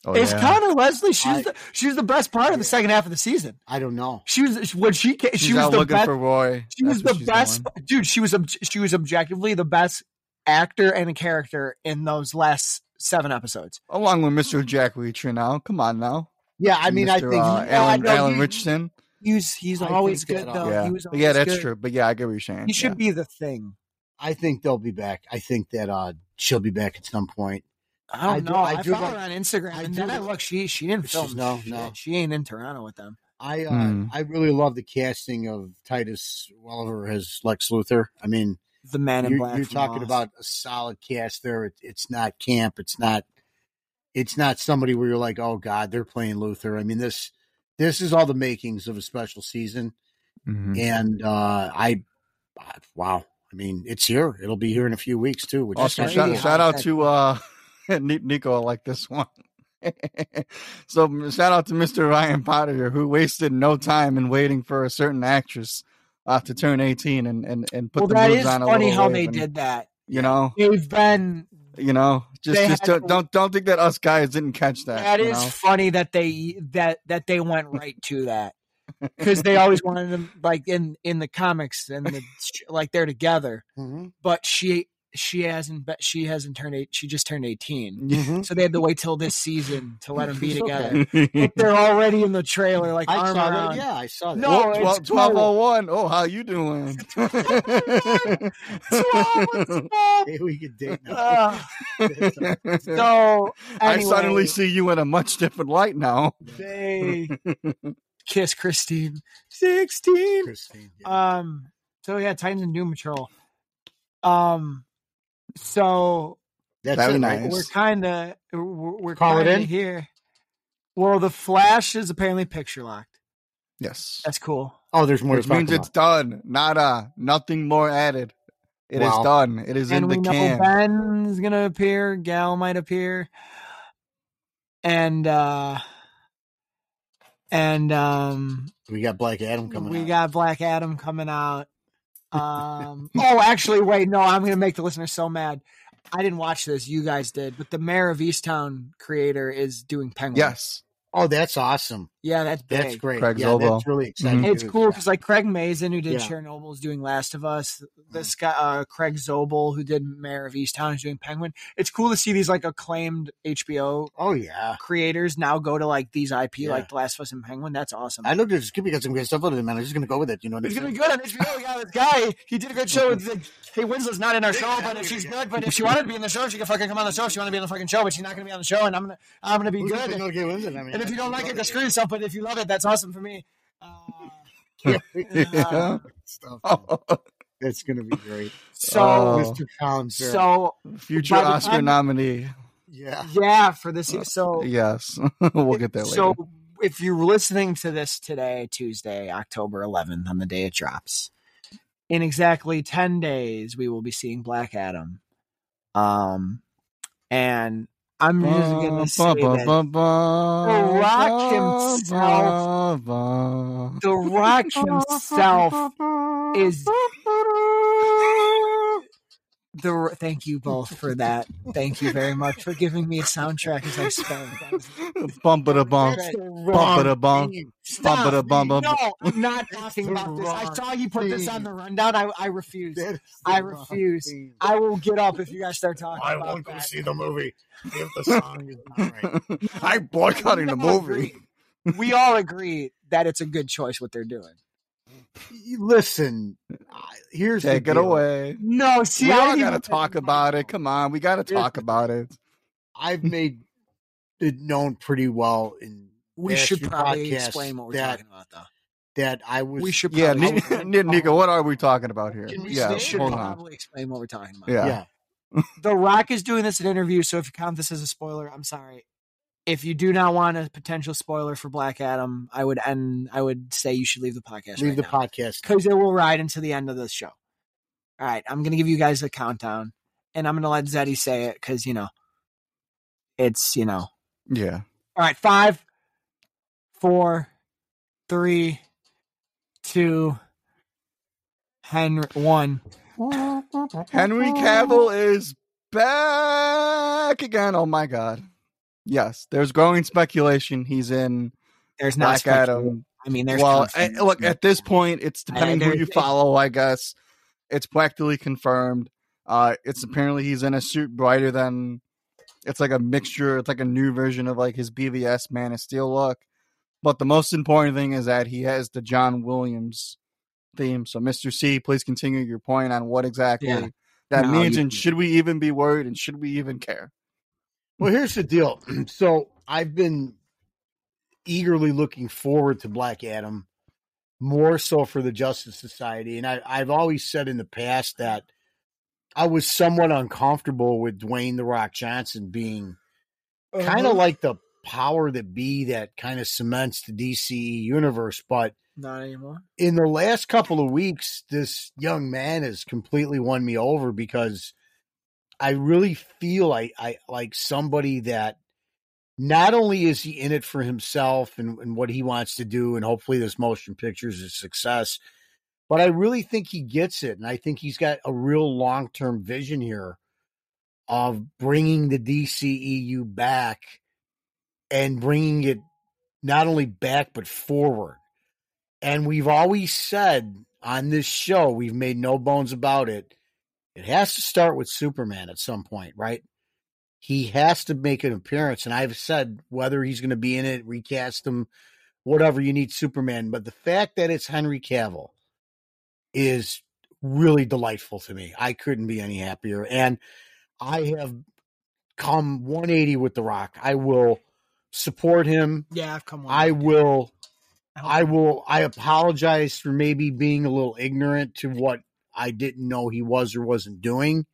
It's Connor Leslie. She's the best part of the second half of the season. I don't know. She was the best for Roy. She was the best dude. She was objectively the best actor and a character in those last 7 episodes, along with Mr. Jack Reacher. Now, come on, now. Yeah, I mean, Mr. I think Alan Richardson. He's always good though. Yeah, that's true. But yeah, I get what you're saying. He should be the Thing. I think they'll be back. I think that she'll be back at some point. I don't know. I follow her on Instagram, and then I look. She didn't film. No. She ain't in Toronto with them. I really love the casting of Titus Welliver as Lex Luthor. I mean, the Man in Black. You're talking about a solid cast there. It's not camp. It's not somebody where you're like, oh God, they're playing Luthor. I mean, this is all the makings of a special season, and wow. I mean, it's here. It'll be here in a few weeks too. Which is shout out to Nico, I like this one. So shout out to Mr. Ryan Potter, who wasted no time in waiting for a certain actress to turn 18 and put the moves on a little. Well, that is funny how they did that. You know, they've been. You know, just don't think that us guys didn't catch that. That is funny that they went right to that, because they always wanted them like in the comics and like they're together. Mm-hmm. But she hasn't turned 8. She just turned 18, mm-hmm. So they had to wait till this season to let them be together. Okay. They're already in the trailer, like I arm around. Yeah, I saw that. No, 12:01. Oh, how you doing? 12:12. Hey, we could date now. So anyway, I suddenly see you in a much different light now. They kiss Christine. 16. Christine, yeah. So yeah, Titans and Doom Patrol. So that's nice. We're call it in here. Well, the Flash is apparently picture locked. Yes, that's cool. Oh, there's more. Which means it's done. Nothing more added. It is done. It is in the can. Ben's gonna appear. Gal might appear. And we got Black Adam coming. out. Oh, actually, wait, no, I'm going to make the listeners so mad. I didn't watch this. You guys did. But the Mayor of Easttown creator is doing Penguin. Yes. Oh, that's awesome. Yeah, that's big. That's great. Craig Zobo. That's really exciting. Mm-hmm. It's cool because, like, Craig Mazin, who did Chernobyl, is doing Last of Us. This guy, Craig Zobel, who did Mayor of Easttown, is doing Penguin. It's cool to see these, like, acclaimed HBO creators now go to, like, these IP, like The Last of Us and Penguin. That's awesome. I looked at this kid because I'm going to stuff out of him, man. I'm just going to go with it. You know, he's going to be good on HBO. Yeah, this guy, he did a good show. Like, hey, Winslow's not in our show, but if she's good, but if she wanted to be in the show, she could fucking come on the show. If she wanted to be on the fucking show, but she's not going to be on the show, and I'm going to be good. If you don't like it, just screw yourself. But if you love it, that's awesome for me. It's gonna be great. So, Mr. Collins, future Oscar nominee. Yeah, for this year. So yes, we'll get there later. So, if you're listening to this today, Tuesday, October 11th, on the day it drops, in exactly 10 days, we will be seeing Black Adam. And I'm just gonna say that The Rock himself is. Thank you both for that. Thank you very much for giving me a soundtrack as I spelled. Bump it a bump. Bump it a bump. Bump it a bump. No, I'm not talking about this. I saw you put this on the rundown. I refuse. I refuse. I will get up if you guys start talking about that. I won't go see the movie if the song is not right. I'm boycotting the movie. We all agree that it's a good choice what they're doing. Listen, here's the take it away. No, see, I gotta talk about it. Come on, we gotta talk about it. I've made it known pretty well in we should probably explain what we're talking about, though. That I was. We should, Nico. What are we talking about here? We should probably explain what we're talking about. Yeah. The Rock is doing this in interview, so if you count this as a spoiler, I'm sorry. If you do not want a potential spoiler for Black Adam, I would say you should leave the podcast. Leave the podcast, because it will ride until the end of the show. All right, I'm going to give you guys a countdown, and I'm going to let Zeddy say it because it's. Yeah. All right, 5, 4, 3, 2, 1. Henry Cavill is back again. Oh my God. Yes, there's growing speculation he's in Black Adam. I mean, look, at this point, it's depending who you follow, I guess. It's practically confirmed. It's apparently he's in a suit brighter than. It's like a mixture. It's like a new version of like his BVS Man of Steel look. But the most important thing is that he has the John Williams theme. So, Mr. C, please continue your point on what exactly that means, and should we even be worried, and should we even care? Well, here's the deal. So I've been eagerly looking forward to Black Adam, more so for the Justice Society. And I've always said in the past that I was somewhat uncomfortable with Dwayne "The Rock" Johnson being kind of like the power that be that kind of cements the DCE universe. But not anymore. In the last couple of weeks, this young man has completely won me over because I really feel like somebody that not only is he in it for himself and what he wants to do, and hopefully this motion picture is a success, but I really think he gets it. And I think he's got a real long-term vision here of bringing the DCEU back and bringing it not only back, but forward. And we've always said on this show, we've made no bones about it, it has to start with Superman at some point, right? He has to make an appearance. And I've said whether he's going to be in it, recast him, whatever, you need Superman. But the fact that it's Henry Cavill is really delightful to me. I couldn't be any happier. And I have come 180 with The Rock. I will support him. Yeah, I've come 180. I will. I apologize for maybe being a little ignorant to what I didn't know he was or wasn't doing.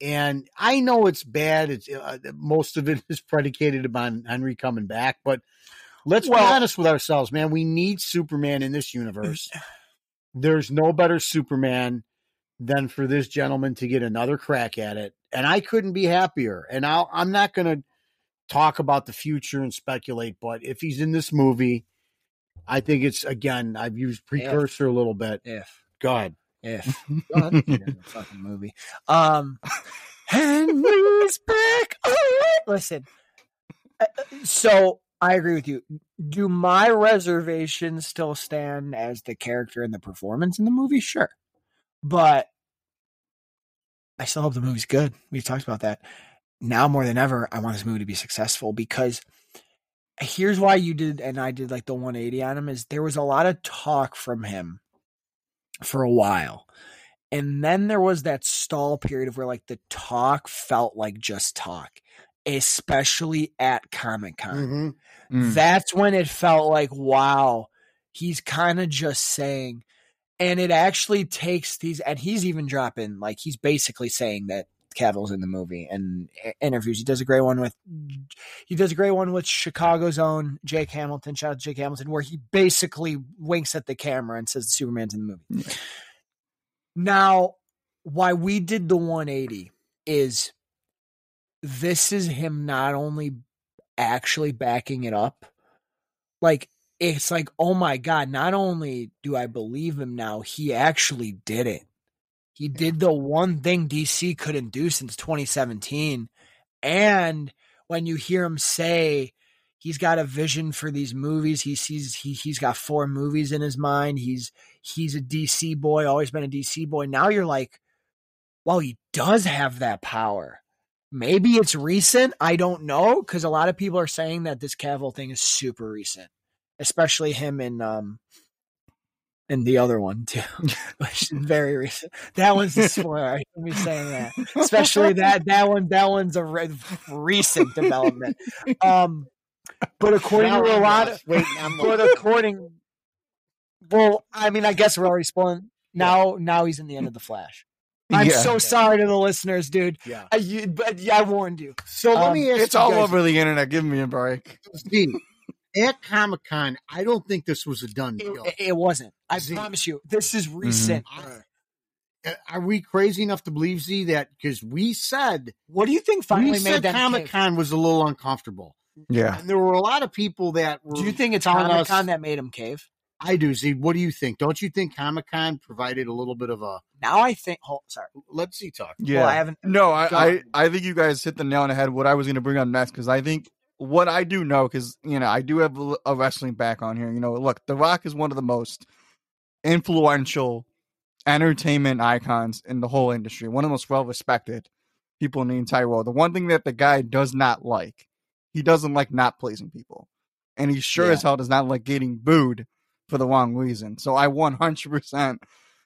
And I know it's bad. It's most of it is predicated upon Henry coming back, but let's be honest with ourselves, man. We need Superman in this universe. There's no better Superman than for this gentleman to get another crack at it. And I couldn't be happier. And I'm not going to talk about the future and speculate, but if he's in this movie, I think it's, again, I've used precursor a little bit. God, fucking movie. Henry's back. All right. Listen. So I agree with you. Do my reservations still stand as the character and the performance in the movie? Sure. But I still hope the movie's good. We've talked about that. Now more than ever, I want this movie to be successful, because here's why you did, and I did like the 180 on him, is there was a lot of talk from him for a while. And then there was that stall period of where like the talk felt like just talk, especially at Comic-Con. Mm-hmm. Mm. That's when it felt like, wow, he's kind of just saying, and it actually takes these, and he's even dropping, like he's basically saying that Cavill's in the movie and interviews. He does a great one with Chicago's own Jake Hamilton. Shout out to Jake Hamilton, where he basically winks at the camera and says Superman's in the movie. Yeah. Now, why we did the 180 is this is him not only actually backing it up, like it's like, oh my God, not only do I believe him now, he actually did it. He did the one thing DC couldn't do since 2017. And when you hear him say he's got a vision for these movies, he sees he's got 4 movies in his mind. He's a DC boy, always been a DC boy. Now you're like, well, he does have that power. Maybe it's recent. I don't know. Cause a lot of people are saying that this Cavill thing is super recent, especially him and the other one too, which is very recent. That one's a spoiler. Let me say that. Especially that one. That one's a recent development. But according to a lot of, well, I mean, I guess we're already spoiling. Now he's in the end of The Flash. I'm so sorry to the listeners, dude. Yeah, I warned you. So let me ask. It's all over the internet. Give me a break. At Comic-Con, I don't think this was a done deal. It wasn't. I promise you, this is recent. Mm-hmm. Are we crazy enough to believe, Z, that because we said... What do you think finally made that Comic-Con cave? Was a little uncomfortable. Yeah. And there were a lot of people that were... Do you think it's Comic-Con that made him cave? I do, Z. What do you think? Don't you think Comic-Con provided a little bit of a... Now I think... Oh, sorry. Let's see talk. Yeah. Well, I haven't... No, I think you guys hit the nail on the head what I was going to bring on next, because I think... What I do know, because, you know, I do have a wrestling back on here. You know, look, The Rock is one of the most influential entertainment icons in the whole industry. One of the most well-respected people in the entire world. The one thing that the guy does not like, he doesn't like not pleasing people. And he sure as hell does not like getting booed for the wrong reason. So I 100%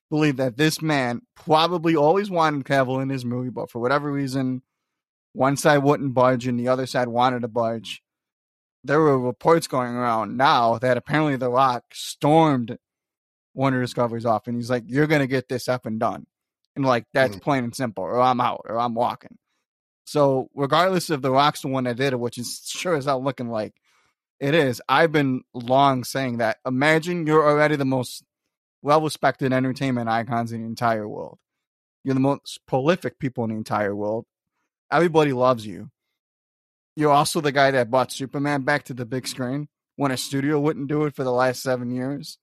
believe that this man probably always wanted Cavill in his movie, but for whatever reason... One side wouldn't budge and the other side wanted to budge. There were reports going around now that apparently The Rock stormed Warner Discovery's office and he's like, you're going to get this up and done. And like, that's plain and simple, or I'm out, or I'm walking. So regardless if The Rock's the one that did it, which is sure as hell looking like it is, I've been long saying that. Imagine you're already the most well-respected entertainment icons in the entire world. You're the most prolific people in the entire world. Everybody loves you. You're also the guy that brought Superman back to the big screen when a studio wouldn't do it for the last 7 years.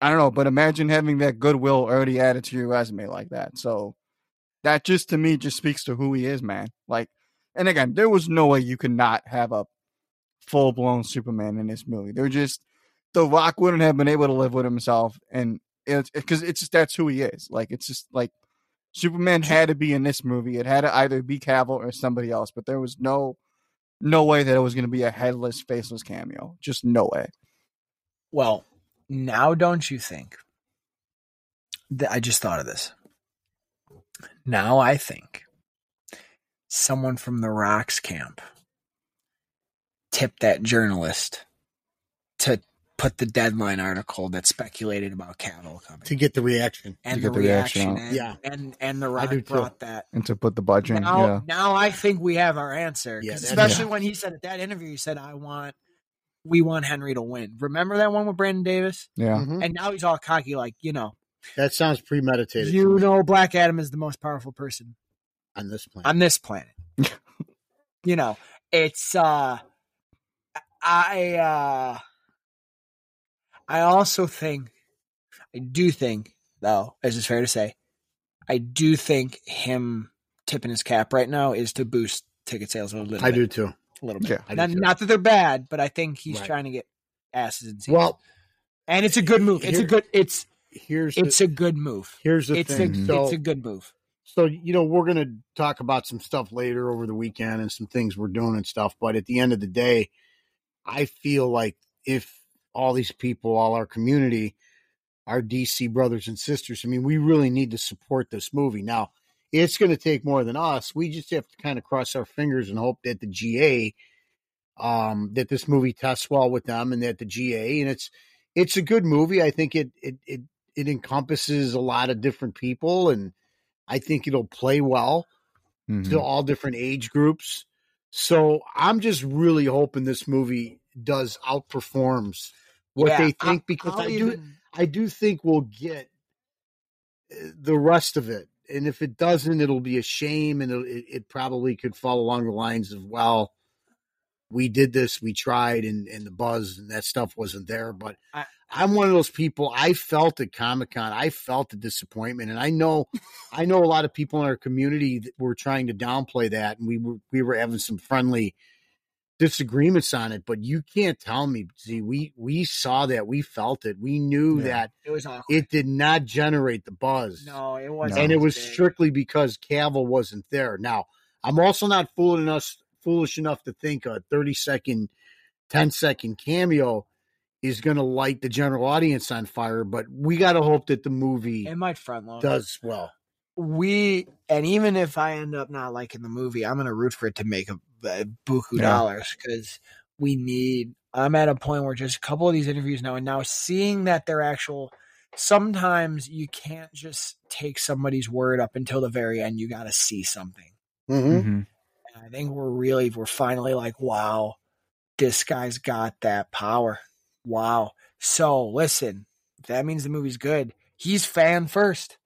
I don't know, but imagine having that goodwill already added to your resume like that. So that just, to me, just speaks to who he is, man. Like, and again, there was no way you could not have a full-blown Superman in this movie. They're just, The Rock wouldn't have been able to live with himself, and it's because it's just, that's who he is. Like, it's just like Superman had to be in this movie. It had to either be Cavill or somebody else, but there was no way that it was going to be a headless, faceless cameo. Just no way. Well, now don't you think that I just thought of this. Now I think someone from the Rock's camp tipped that journalist to put the Deadline article that speculated about Cavill coming. To get the reaction. And the reaction. And the Rock brought that. And to put the budget in. Now I think we have our answer. Yeah, especially when he said at that interview, he said, we want Henry to win. Remember that one with Brandon Davis? Yeah. Mm-hmm. And now he's all cocky, like, you know. That sounds premeditated. You know, Black Adam is the most powerful person. On this planet. You know, it's, I also think, though, as it's fair to say, I do think him tipping his cap right now is to boost ticket sales a little bit. I do too. A little bit. Yeah, not that they're bad, but I think he's trying to get asses in seats. Well, and it's a good move. Here's the thing. It's a good move. So, you know, we're going to talk about some stuff later over the weekend and some things we're doing and stuff. But at the end of the day, I feel like if all these people, all our community, our DC brothers and sisters, I mean, we really need to support this movie. Now, it's going to take more than us. We just have to kind of cross our fingers and hope that the GA, that this movie tests well with them, and that the GA, and it's a good movie. I think it encompasses a lot of different people, and I think it'll play well to all different age groups. So I'm just really hoping this movie outperforms what they think, because I do think we'll get the rest of it. And if it doesn't, it'll be a shame, and it probably could fall along the lines of, well, we did this, we tried, and the buzz and that stuff wasn't there. But I'm one of those people. I felt at Comic-Con, I felt the disappointment, and I know a lot of people in our community that were trying to downplay that, and we were having some friendly disagreements on it. But you can't tell me, see, we saw that, we felt it, we knew that it was awkward. It did not generate the buzz. No, it wasn't. And it was strictly because Cavill wasn't there. Now, I'm also not foolish enough to think a 30-second, 10-second cameo is going to light the general audience on fire, but we got to hope that the movie does well. And even if I end up not liking the movie, I'm going to root for it to make a buku dollars, because I'm at a point where just a couple of these interviews now seeing that they're actual, sometimes you can't just take somebody's word up until the very end. You got to see something. Mm-hmm. Mm-hmm. And I think we're finally like, wow, this guy's got that power. Wow. So listen, that means the movie's good. He's fan first.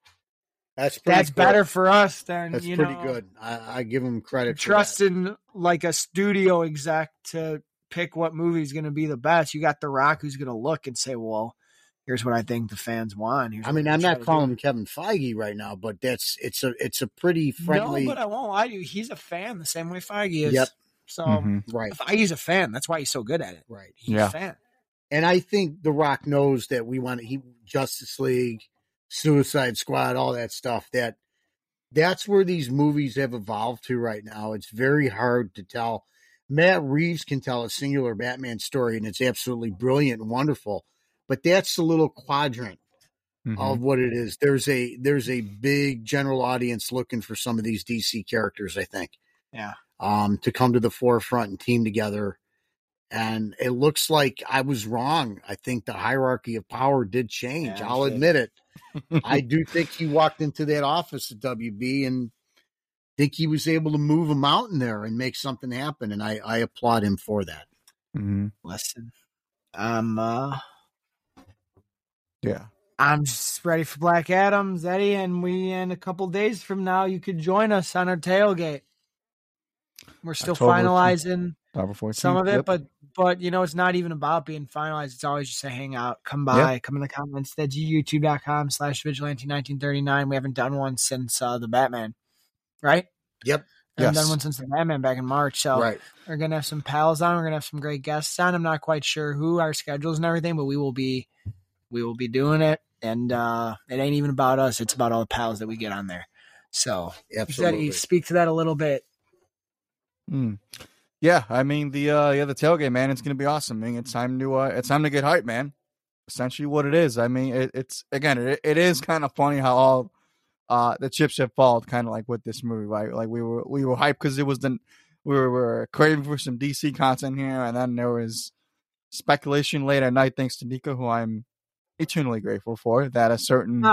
That's better for us than, that's you know. That's pretty good. I give him credit for that. Trusting like a studio exec to pick what movie's going to be the best. You got The Rock, who's going to look and say, well, here's what I think the fans want. Here's I'm not calling him Kevin Feige right now, but it's a pretty friendly. No, but I won't lie to you. He's a fan the same way Feige is. Yep. So right. Feige's a fan. That's why he's so good at it. Right. He's a fan. And I think The Rock knows that we want Justice League, Suicide Squad, all that stuff. That's where these movies have evolved to right now. It's very hard to tell. Matt Reeves can tell a singular Batman story, and it's absolutely brilliant and wonderful. But that's the little quadrant of what it is. There's a big general audience looking for some of these DC characters, I think. Yeah. To come to the forefront and team together. And it looks like I was wrong. I think the hierarchy of power did change. Yeah, I'll admit it. I do think he walked into that office at WB and think he was able to move a mountain there and make something happen. And I applaud him for that. Mm-hmm. Listen, I'm just ready for Black Adam's, Eddie, and in a couple days from now, you could join us on our tailgate. We're still finalizing some of it, yep. but you know, it's not even about being finalized. It's always just a hangout. Come by, yep. Come in the comments. That's youtube.com/vigilante1939. We haven't done one since the Batman, right? Yep. Yes. I've done one since the Batman back in March. So right. We're going to have some pals on. We're going to have some great guests on. I'm not quite sure who, our schedules and everything, but we will be doing it. And it ain't even about us. It's about all the pals that we get on there. So absolutely. You speak to that a little bit. Yeah. I mean, the tailgate, man, it's going to be awesome. I mean, it's time to get hype, man. Essentially what it is. I mean, it is kind of funny how all, the chips have fallen, kind of like with this movie, right? Like we were hyped because it was we were craving for some DC content here, and then there was speculation late at night, thanks to Nico, who I'm eternally grateful for, that a certain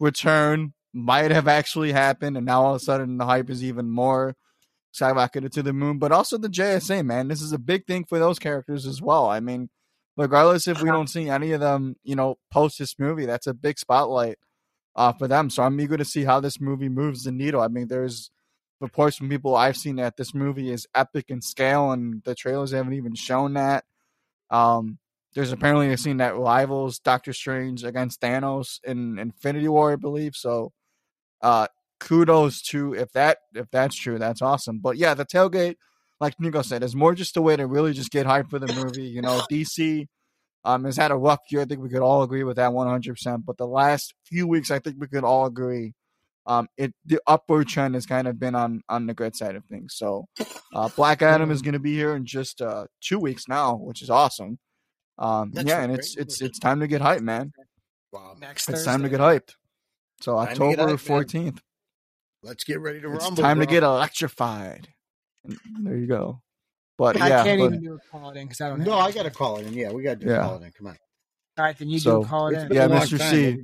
return might have actually happened, and now all of a sudden the hype is even more skyrocketed to the moon. But also the JSA, man, this is a big thing for those characters as well. I mean, regardless if we don't see any of them, you know, post this movie, that's a big spotlight. For them. So I'm eager to see how this movie moves the needle. I mean, there's reports from people I've seen that this movie is epic in scale, and the trailers haven't even shown that. There's apparently a scene that rivals Doctor Strange against Thanos in Infinity War, I believe. So kudos to if that's true, that's awesome. But yeah, the tailgate, like Nico said, is more just a way to really just get hyped for the movie. You know, DC has had a rough year. I think we could all agree with that 100%. But the last few weeks, I think we could all agree, the upward trend has kind of been on the good side of things. So Black Adam is going to be here in just 2 weeks now, which is awesome. And it's time to get hyped, man. Wow, it's time to get hyped. So October 14th. Let's get ready to rumble. It's time to get electrified. And there you go. But yeah, I can't even do a call it in because I don't know. No, I got to call it in. Yeah, we got to do a call it in. Come on. All right, then you do call it in. Yeah, Mr. C.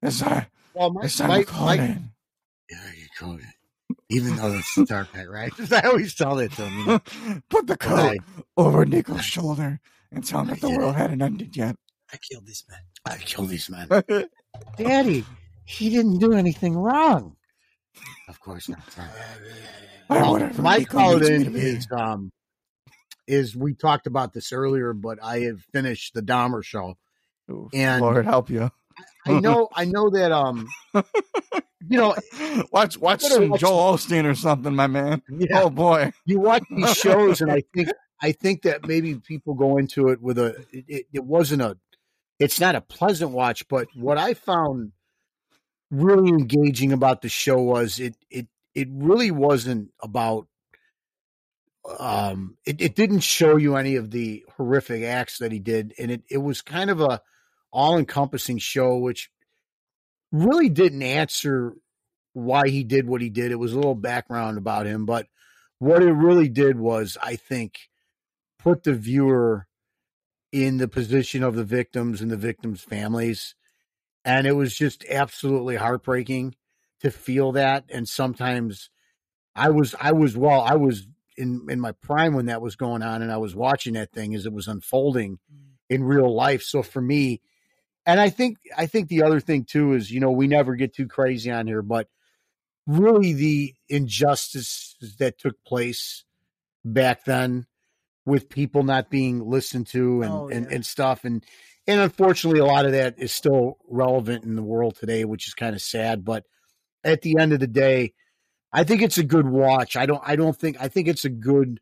It's time to call it in. Yeah, you called it. Even though it's the dark night, right? I always tell that to him. You know? Put the coat over Nico's shoulder and tell him that the world hadn't ended yet. I killed this man. Daddy, he didn't do anything wrong. Of course not. My call in is... we talked about this earlier, but I have finished the Dahmer show. Ooh, and Lord help you. I know that, you know, watch some Joel Osteen or something, my man. Yeah. Oh boy. You watch these shows and I think that maybe people go into it with it's not a pleasant watch, but what I found really engaging about the show was it really wasn't about, it didn't show you any of the horrific acts that he did. And it was kind of a all encompassing show, which really didn't answer why he did what he did. It was a little background about him, but what it really did was, I think, put the viewer in the position of the victims and the victims' families. And it was just absolutely heartbreaking to feel that. And sometimes I was in my prime when that was going on, and I was watching that thing as it was unfolding in real life. So for me, and I think the other thing too is, you know, we never get too crazy on here, but really the injustices that took place back then with people not being listened to and stuff. And unfortunately a lot of that is still relevant in the world today, which is kind of sad. But at the end of the day, I think it's a good watch. I think it's a good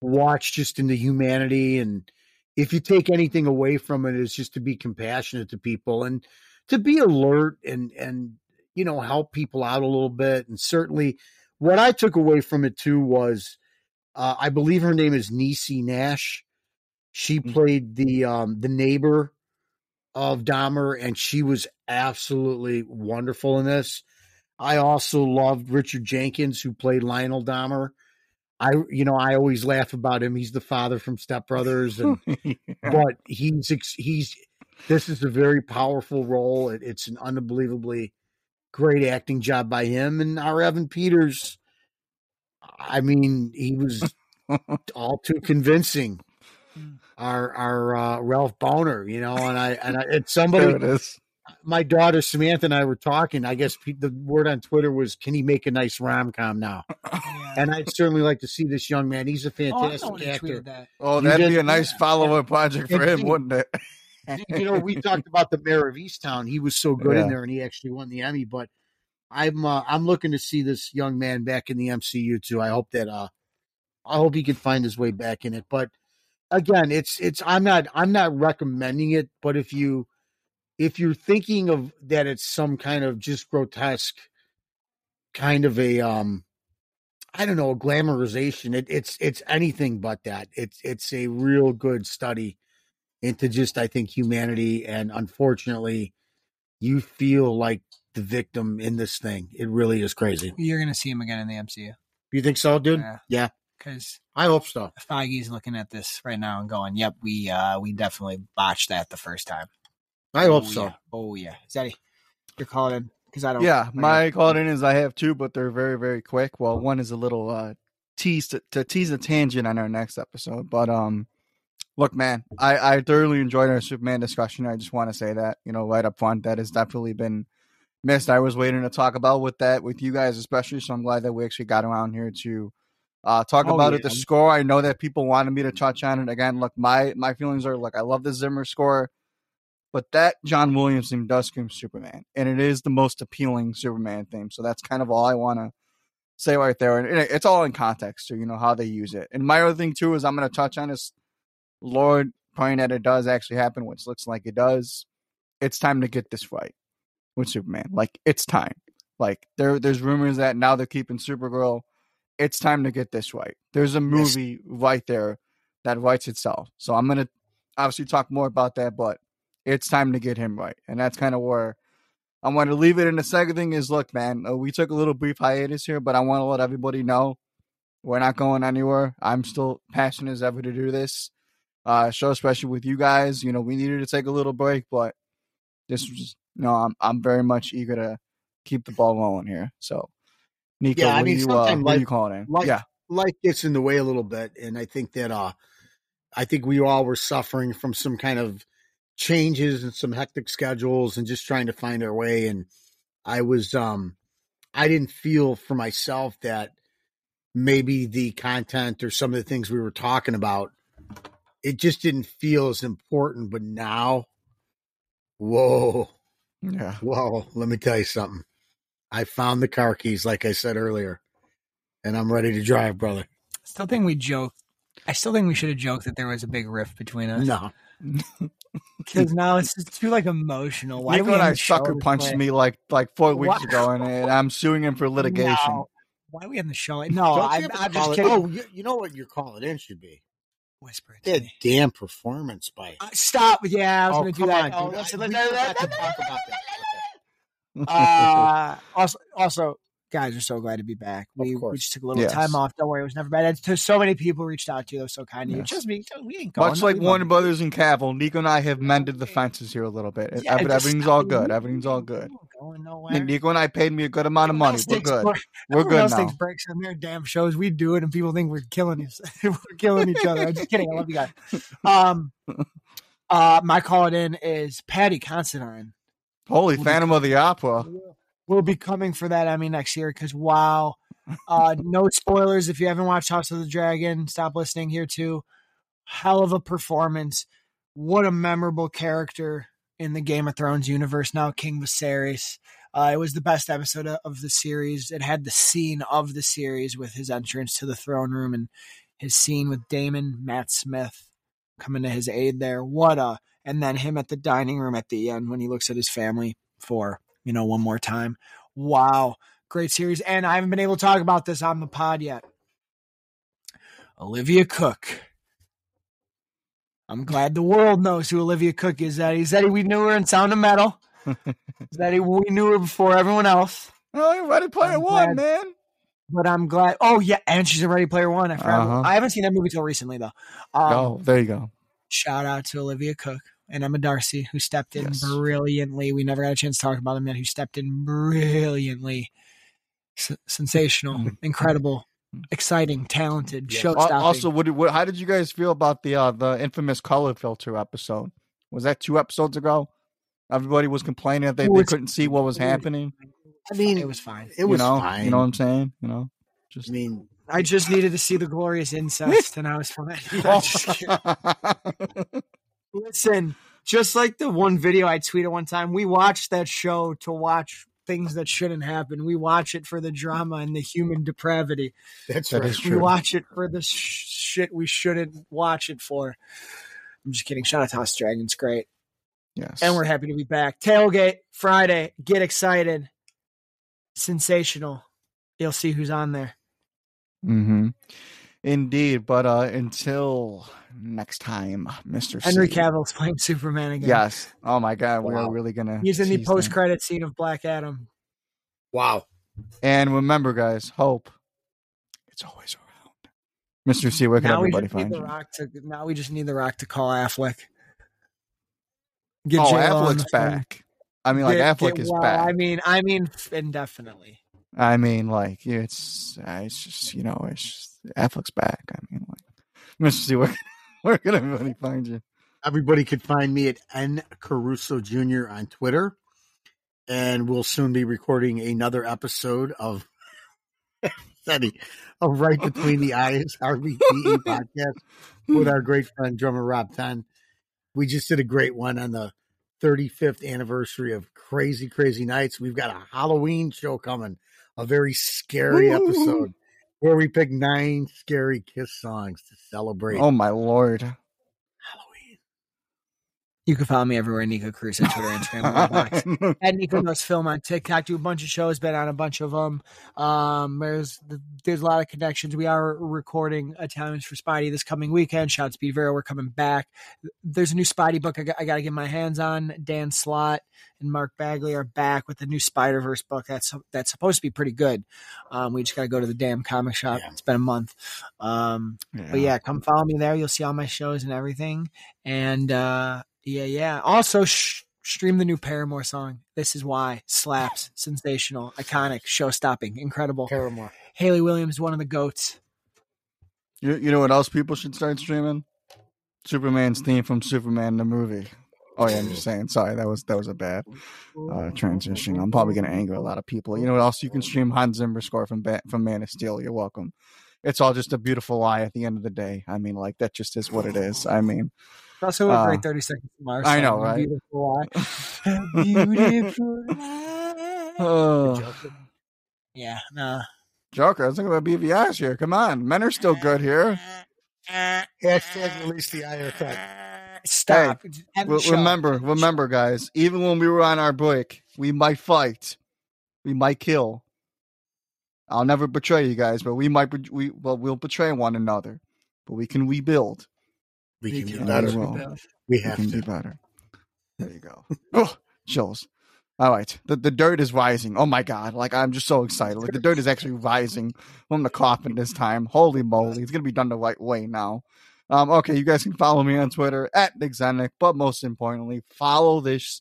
watch just in the humanity. And if you take anything away from it, it's just to be compassionate to people and to be alert and, you know, help people out a little bit. And certainly what I took away from it too was, I believe her name is Niecy Nash. She played the neighbor of Dahmer, and she was absolutely wonderful in this. I also loved Richard Jenkins, who played Lionel Dahmer. I always laugh about him. He's the father from Step Brothers, and but he's this is a very powerful role. It's an unbelievably great acting job by him. And our Evan Peters, I mean, he was all too convincing. Our Ralph Boner, you know, and somebody. my daughter Samantha and I were talking. I guess the word on Twitter was, "Can he make a nice rom-com now?" Yeah. And I'd certainly like to see this young man. He's a fantastic actor. That. Oh, that'd be a nice follow-up project for him, wouldn't it? You know, we talked about the mayor of Easttown. He was so good in there, and he actually won the Emmy. But I'm looking to see this young man back in the MCU too. I hope that I hope he can find his way back in it. But again, it's I'm not recommending it. But if you're thinking of that, it's some kind of just grotesque kind of a I don't know, a glamorization. It's anything but that. It's a real good study into just, I think, humanity. And unfortunately, you feel like the victim in this thing. It really is crazy. You're going to see him again in the MCU. You think so, dude? Yeah. Because I hope so. Feige's looking at this right now and going, yep, we definitely botched that the first time. I hope so. Yeah. Oh, yeah. Zeddy, you're calling in? Because I don't. Yeah, my call in is I have two, but they're very, very quick. Well, one is a little tease to tease a tangent on our next episode. But look, man, I thoroughly enjoyed our Superman discussion. I just want to say that, you know, right up front, that has definitely been missed. I was waiting to talk about with you guys especially, so I'm glad that we actually got around here to talk about it. The score, I know that people wanted me to touch on it again. Look, my feelings are, look, I love the Zimmer score, but that John Williams theme does scream Superman, and it is the most appealing Superman theme. So that's kind of all I want to say right there, and it's all in context to, you know, how they use it. And my other thing too is I'm going to touch on is, Lord, praying that it does actually happen, which looks like it does. It's time to get this right with Superman. Like, it's time. Like, there's rumors that now they're keeping Supergirl. It's time to get this right. There's a movie right there that writes itself. So I'm going to obviously talk more about that, but it's time to get him right. And that's kind of where I want to leave it. And the second thing is, look, man, we took a little brief hiatus here, but I want to let everybody know we're not going anywhere. I'm still passionate as ever to do this show, especially with you guys. You know, we needed to take a little break, but this was, you know, I'm very much eager to keep the ball rolling here. So, Nico, yeah, I mean, what are you calling in? Life gets in the way a little bit, and I think that I think we all were suffering from some kind of changes and some hectic schedules and just trying to find our way. And I was I didn't feel for myself that maybe the content or some of the things we were talking about, it just didn't feel as important. But now, whoa, let me tell you something. I found the car keys, like I said earlier, and I'm ready to drive, brother. I still think we should have joked that there was a big rift between us. No. Because now it's just too, like, emotional. Why Nico and I sucker punched me like 4 weeks ago, and I'm suing him for litigation. No. Why are we on the show? No, I'm just kidding. Oh, you know what your call it in should be? Whisper it to me. Damn performance by stop. Yeah, I was going to do that. Oh, let's talk about that. Also, guys, we're so glad to be back. We just took a little time off. Don't worry, it was never bad. And so many people reached out to you. They were so kind to you. Just me. We ain't going. Much like Warner Brothers and Cavill, Nico and I have mended the fences here a little bit. Yeah, everything's all good. Everything's all good. Going nowhere. And Nico and I paid me a good amount of money. We're good. We're good now. Else takes breaks on their damn shows. We do it, and people think we're killing us. We're killing each other. I'm just kidding. I love you guys. My call it in is Patty Considine. Holy Phantom of the Opera. We'll be coming for that Emmy next year because, wow. No spoilers. If you haven't watched House of the Dragon, stop listening here too. Hell of a performance. What a memorable character in the Game of Thrones universe now, King Viserys. It was the best episode of the series. It had the scene of the series with his entrance to the throne room and his scene with Daemon, Matt Smith, coming to his aid there. And then him at the dining room at the end when he looks at his family for, you know, one more time. Wow. Great series. And I haven't been able to talk about this on the pod yet. Olivia Cooke. I'm glad the world knows who Olivia Cooke is. Zeddy, we knew her in Sound of Metal. Zeddy, we knew her before everyone else. Oh, Ready Player One, man. But I'm glad. Oh, yeah. And she's in Ready Player One. I haven't seen that movie till recently, though. There you go. Shout out to Olivia Cooke and Emma Darcy, who stepped in brilliantly. We never got a chance to talk about them yet, who stepped in brilliantly. Sensational, incredible, exciting, talented, show-stopping. Also, how did you guys feel about the infamous color filter episode? Was that 2 episodes ago? Everybody was complaining that they couldn't see what was happening. I mean, it was fine. It was fine. You know what I'm saying? You know, just. I mean, I just needed to see the glorious incest, and I was fine. Listen, just like the one video I tweeted one time, we watched that show to watch things that shouldn't happen. We watch it for the drama and the human depravity. That's right. We watch it for the shit we shouldn't watch it for. I'm just kidding. Shout out to House Dragon's great. Yes. And we're happy to be back. Tailgate Friday. Get excited. Sensational. You'll see who's on there. Mm-hmm. Indeed. But until next time, Mr. Henry Cavill's playing Superman again. Yes. Oh my God. Wow. We're really gonna. He's in the post-credit scene of Black Adam. Wow. And remember, guys, hope it's always around. Mr. C, where can everybody find you? Now we just need The Rock to call Affleck. Affleck's back. I mean, Affleck is back. I mean, indefinitely. I mean, like, it's just, you know, it's just, Affleck's back. I mean, like, Mr. C, where can everybody find you? Everybody could find me at N Caruso Jr. on Twitter, and we'll soon be recording another episode of Right Between the Eyes RBTE podcast with our great friend drummer Rob Ten. We just did a great one on the 35th anniversary of Crazy, Crazy Nights. We've got a Halloween show coming, a very scary episode where we pick 9 scary Kiss songs to celebrate. Oh, my Lord. Halloween. You can follow me everywhere, Nico Cruz on Twitter, Instagram, at Nico Knows Film on TikTok. Do a bunch of shows, been on a bunch of them. There's a lot of connections. We are recording Italians for Spidey this coming weekend. Shout out to Speed Vero. We're coming back. There's a new Spidey book I got to get my hands on. Dan Slott and Mark Bagley are back with the new Spider-Verse book. That's supposed to be pretty good. We just got to go to the damn comic shop. Yeah. It's been a month. But yeah, come follow me there. You'll see all my shows and everything. And also stream the new Paramore song. This Is Why. Slaps. Sensational. Iconic. Show-stopping. Incredible. Paramore. Haley Williams, one of the GOATs. You know what else people should start streaming? Superman's theme from Superman the movie. Oh, yeah, I'm just saying. Sorry, that was a bad transition. I'm probably going to anger a lot of people. You know what else? You can stream Hans Zimmer score from Man of Steel. You're welcome. It's all just a beautiful lie at the end of the day. I mean, like, that just is what it is. I mean. Also a great 30 seconds from our song. I know, right? Beautiful lie. Beautiful lie. Yeah, no. Joker, I was thinking about BVI's here. Come on. Men are still good here. Hashtag release the IR cut. Stop. Hey, remember, guys, even when we were on our break, we might fight. We might kill. I'll never betray you guys, but we'll betray one another. But we can rebuild. We can be better. We have to be better. There you go. Oh, chills. All right. The dirt is rising. Oh my God. Like, I'm just so excited. Like, the dirt is actually rising from the coffin this time. Holy moly. It's going to be done the right way now. Okay, you guys can follow me on Twitter at Nick Zenick, but most importantly, follow this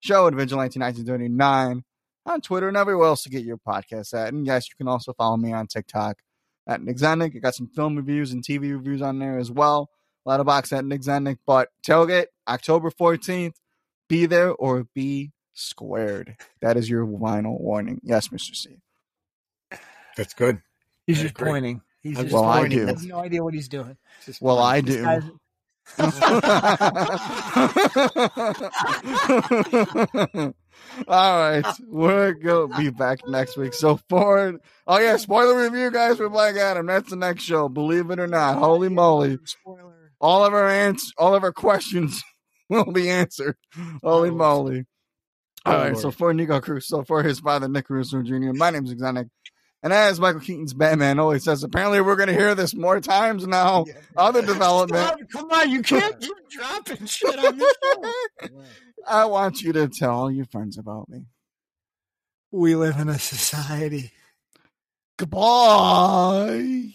show at Vigilante 1939 on Twitter and everywhere else to get your podcast at. And yes, you can also follow me on TikTok at Nick Zenick. I got some film reviews and TV reviews on there as well. Letterboxd at Nick Zenick. But tailgate, October 14th, be there or be squared. That is your final warning. Yes, Mr. C. That's good. He's just pointing. He's just pointing. He has no idea what he's doing. I do. All right. We're going to be back next week. So forward. Oh, yeah. Spoiler review, guys, for Black Adam. That's the next show. Believe it or not. Holy moly. Spoiler. All of our questions will be answered. Holy moly. All right. Lord. So for Nico Cruz, so for his father, Nick Caruso Jr., my name's Exonic. And as Michael Keaton's Batman always says, apparently we're going to hear this more times now. Yeah. Other development. Stop. Come on, you can't keep dropping shit on this show. I want you to tell all your friends about me. We live in a society. Goodbye.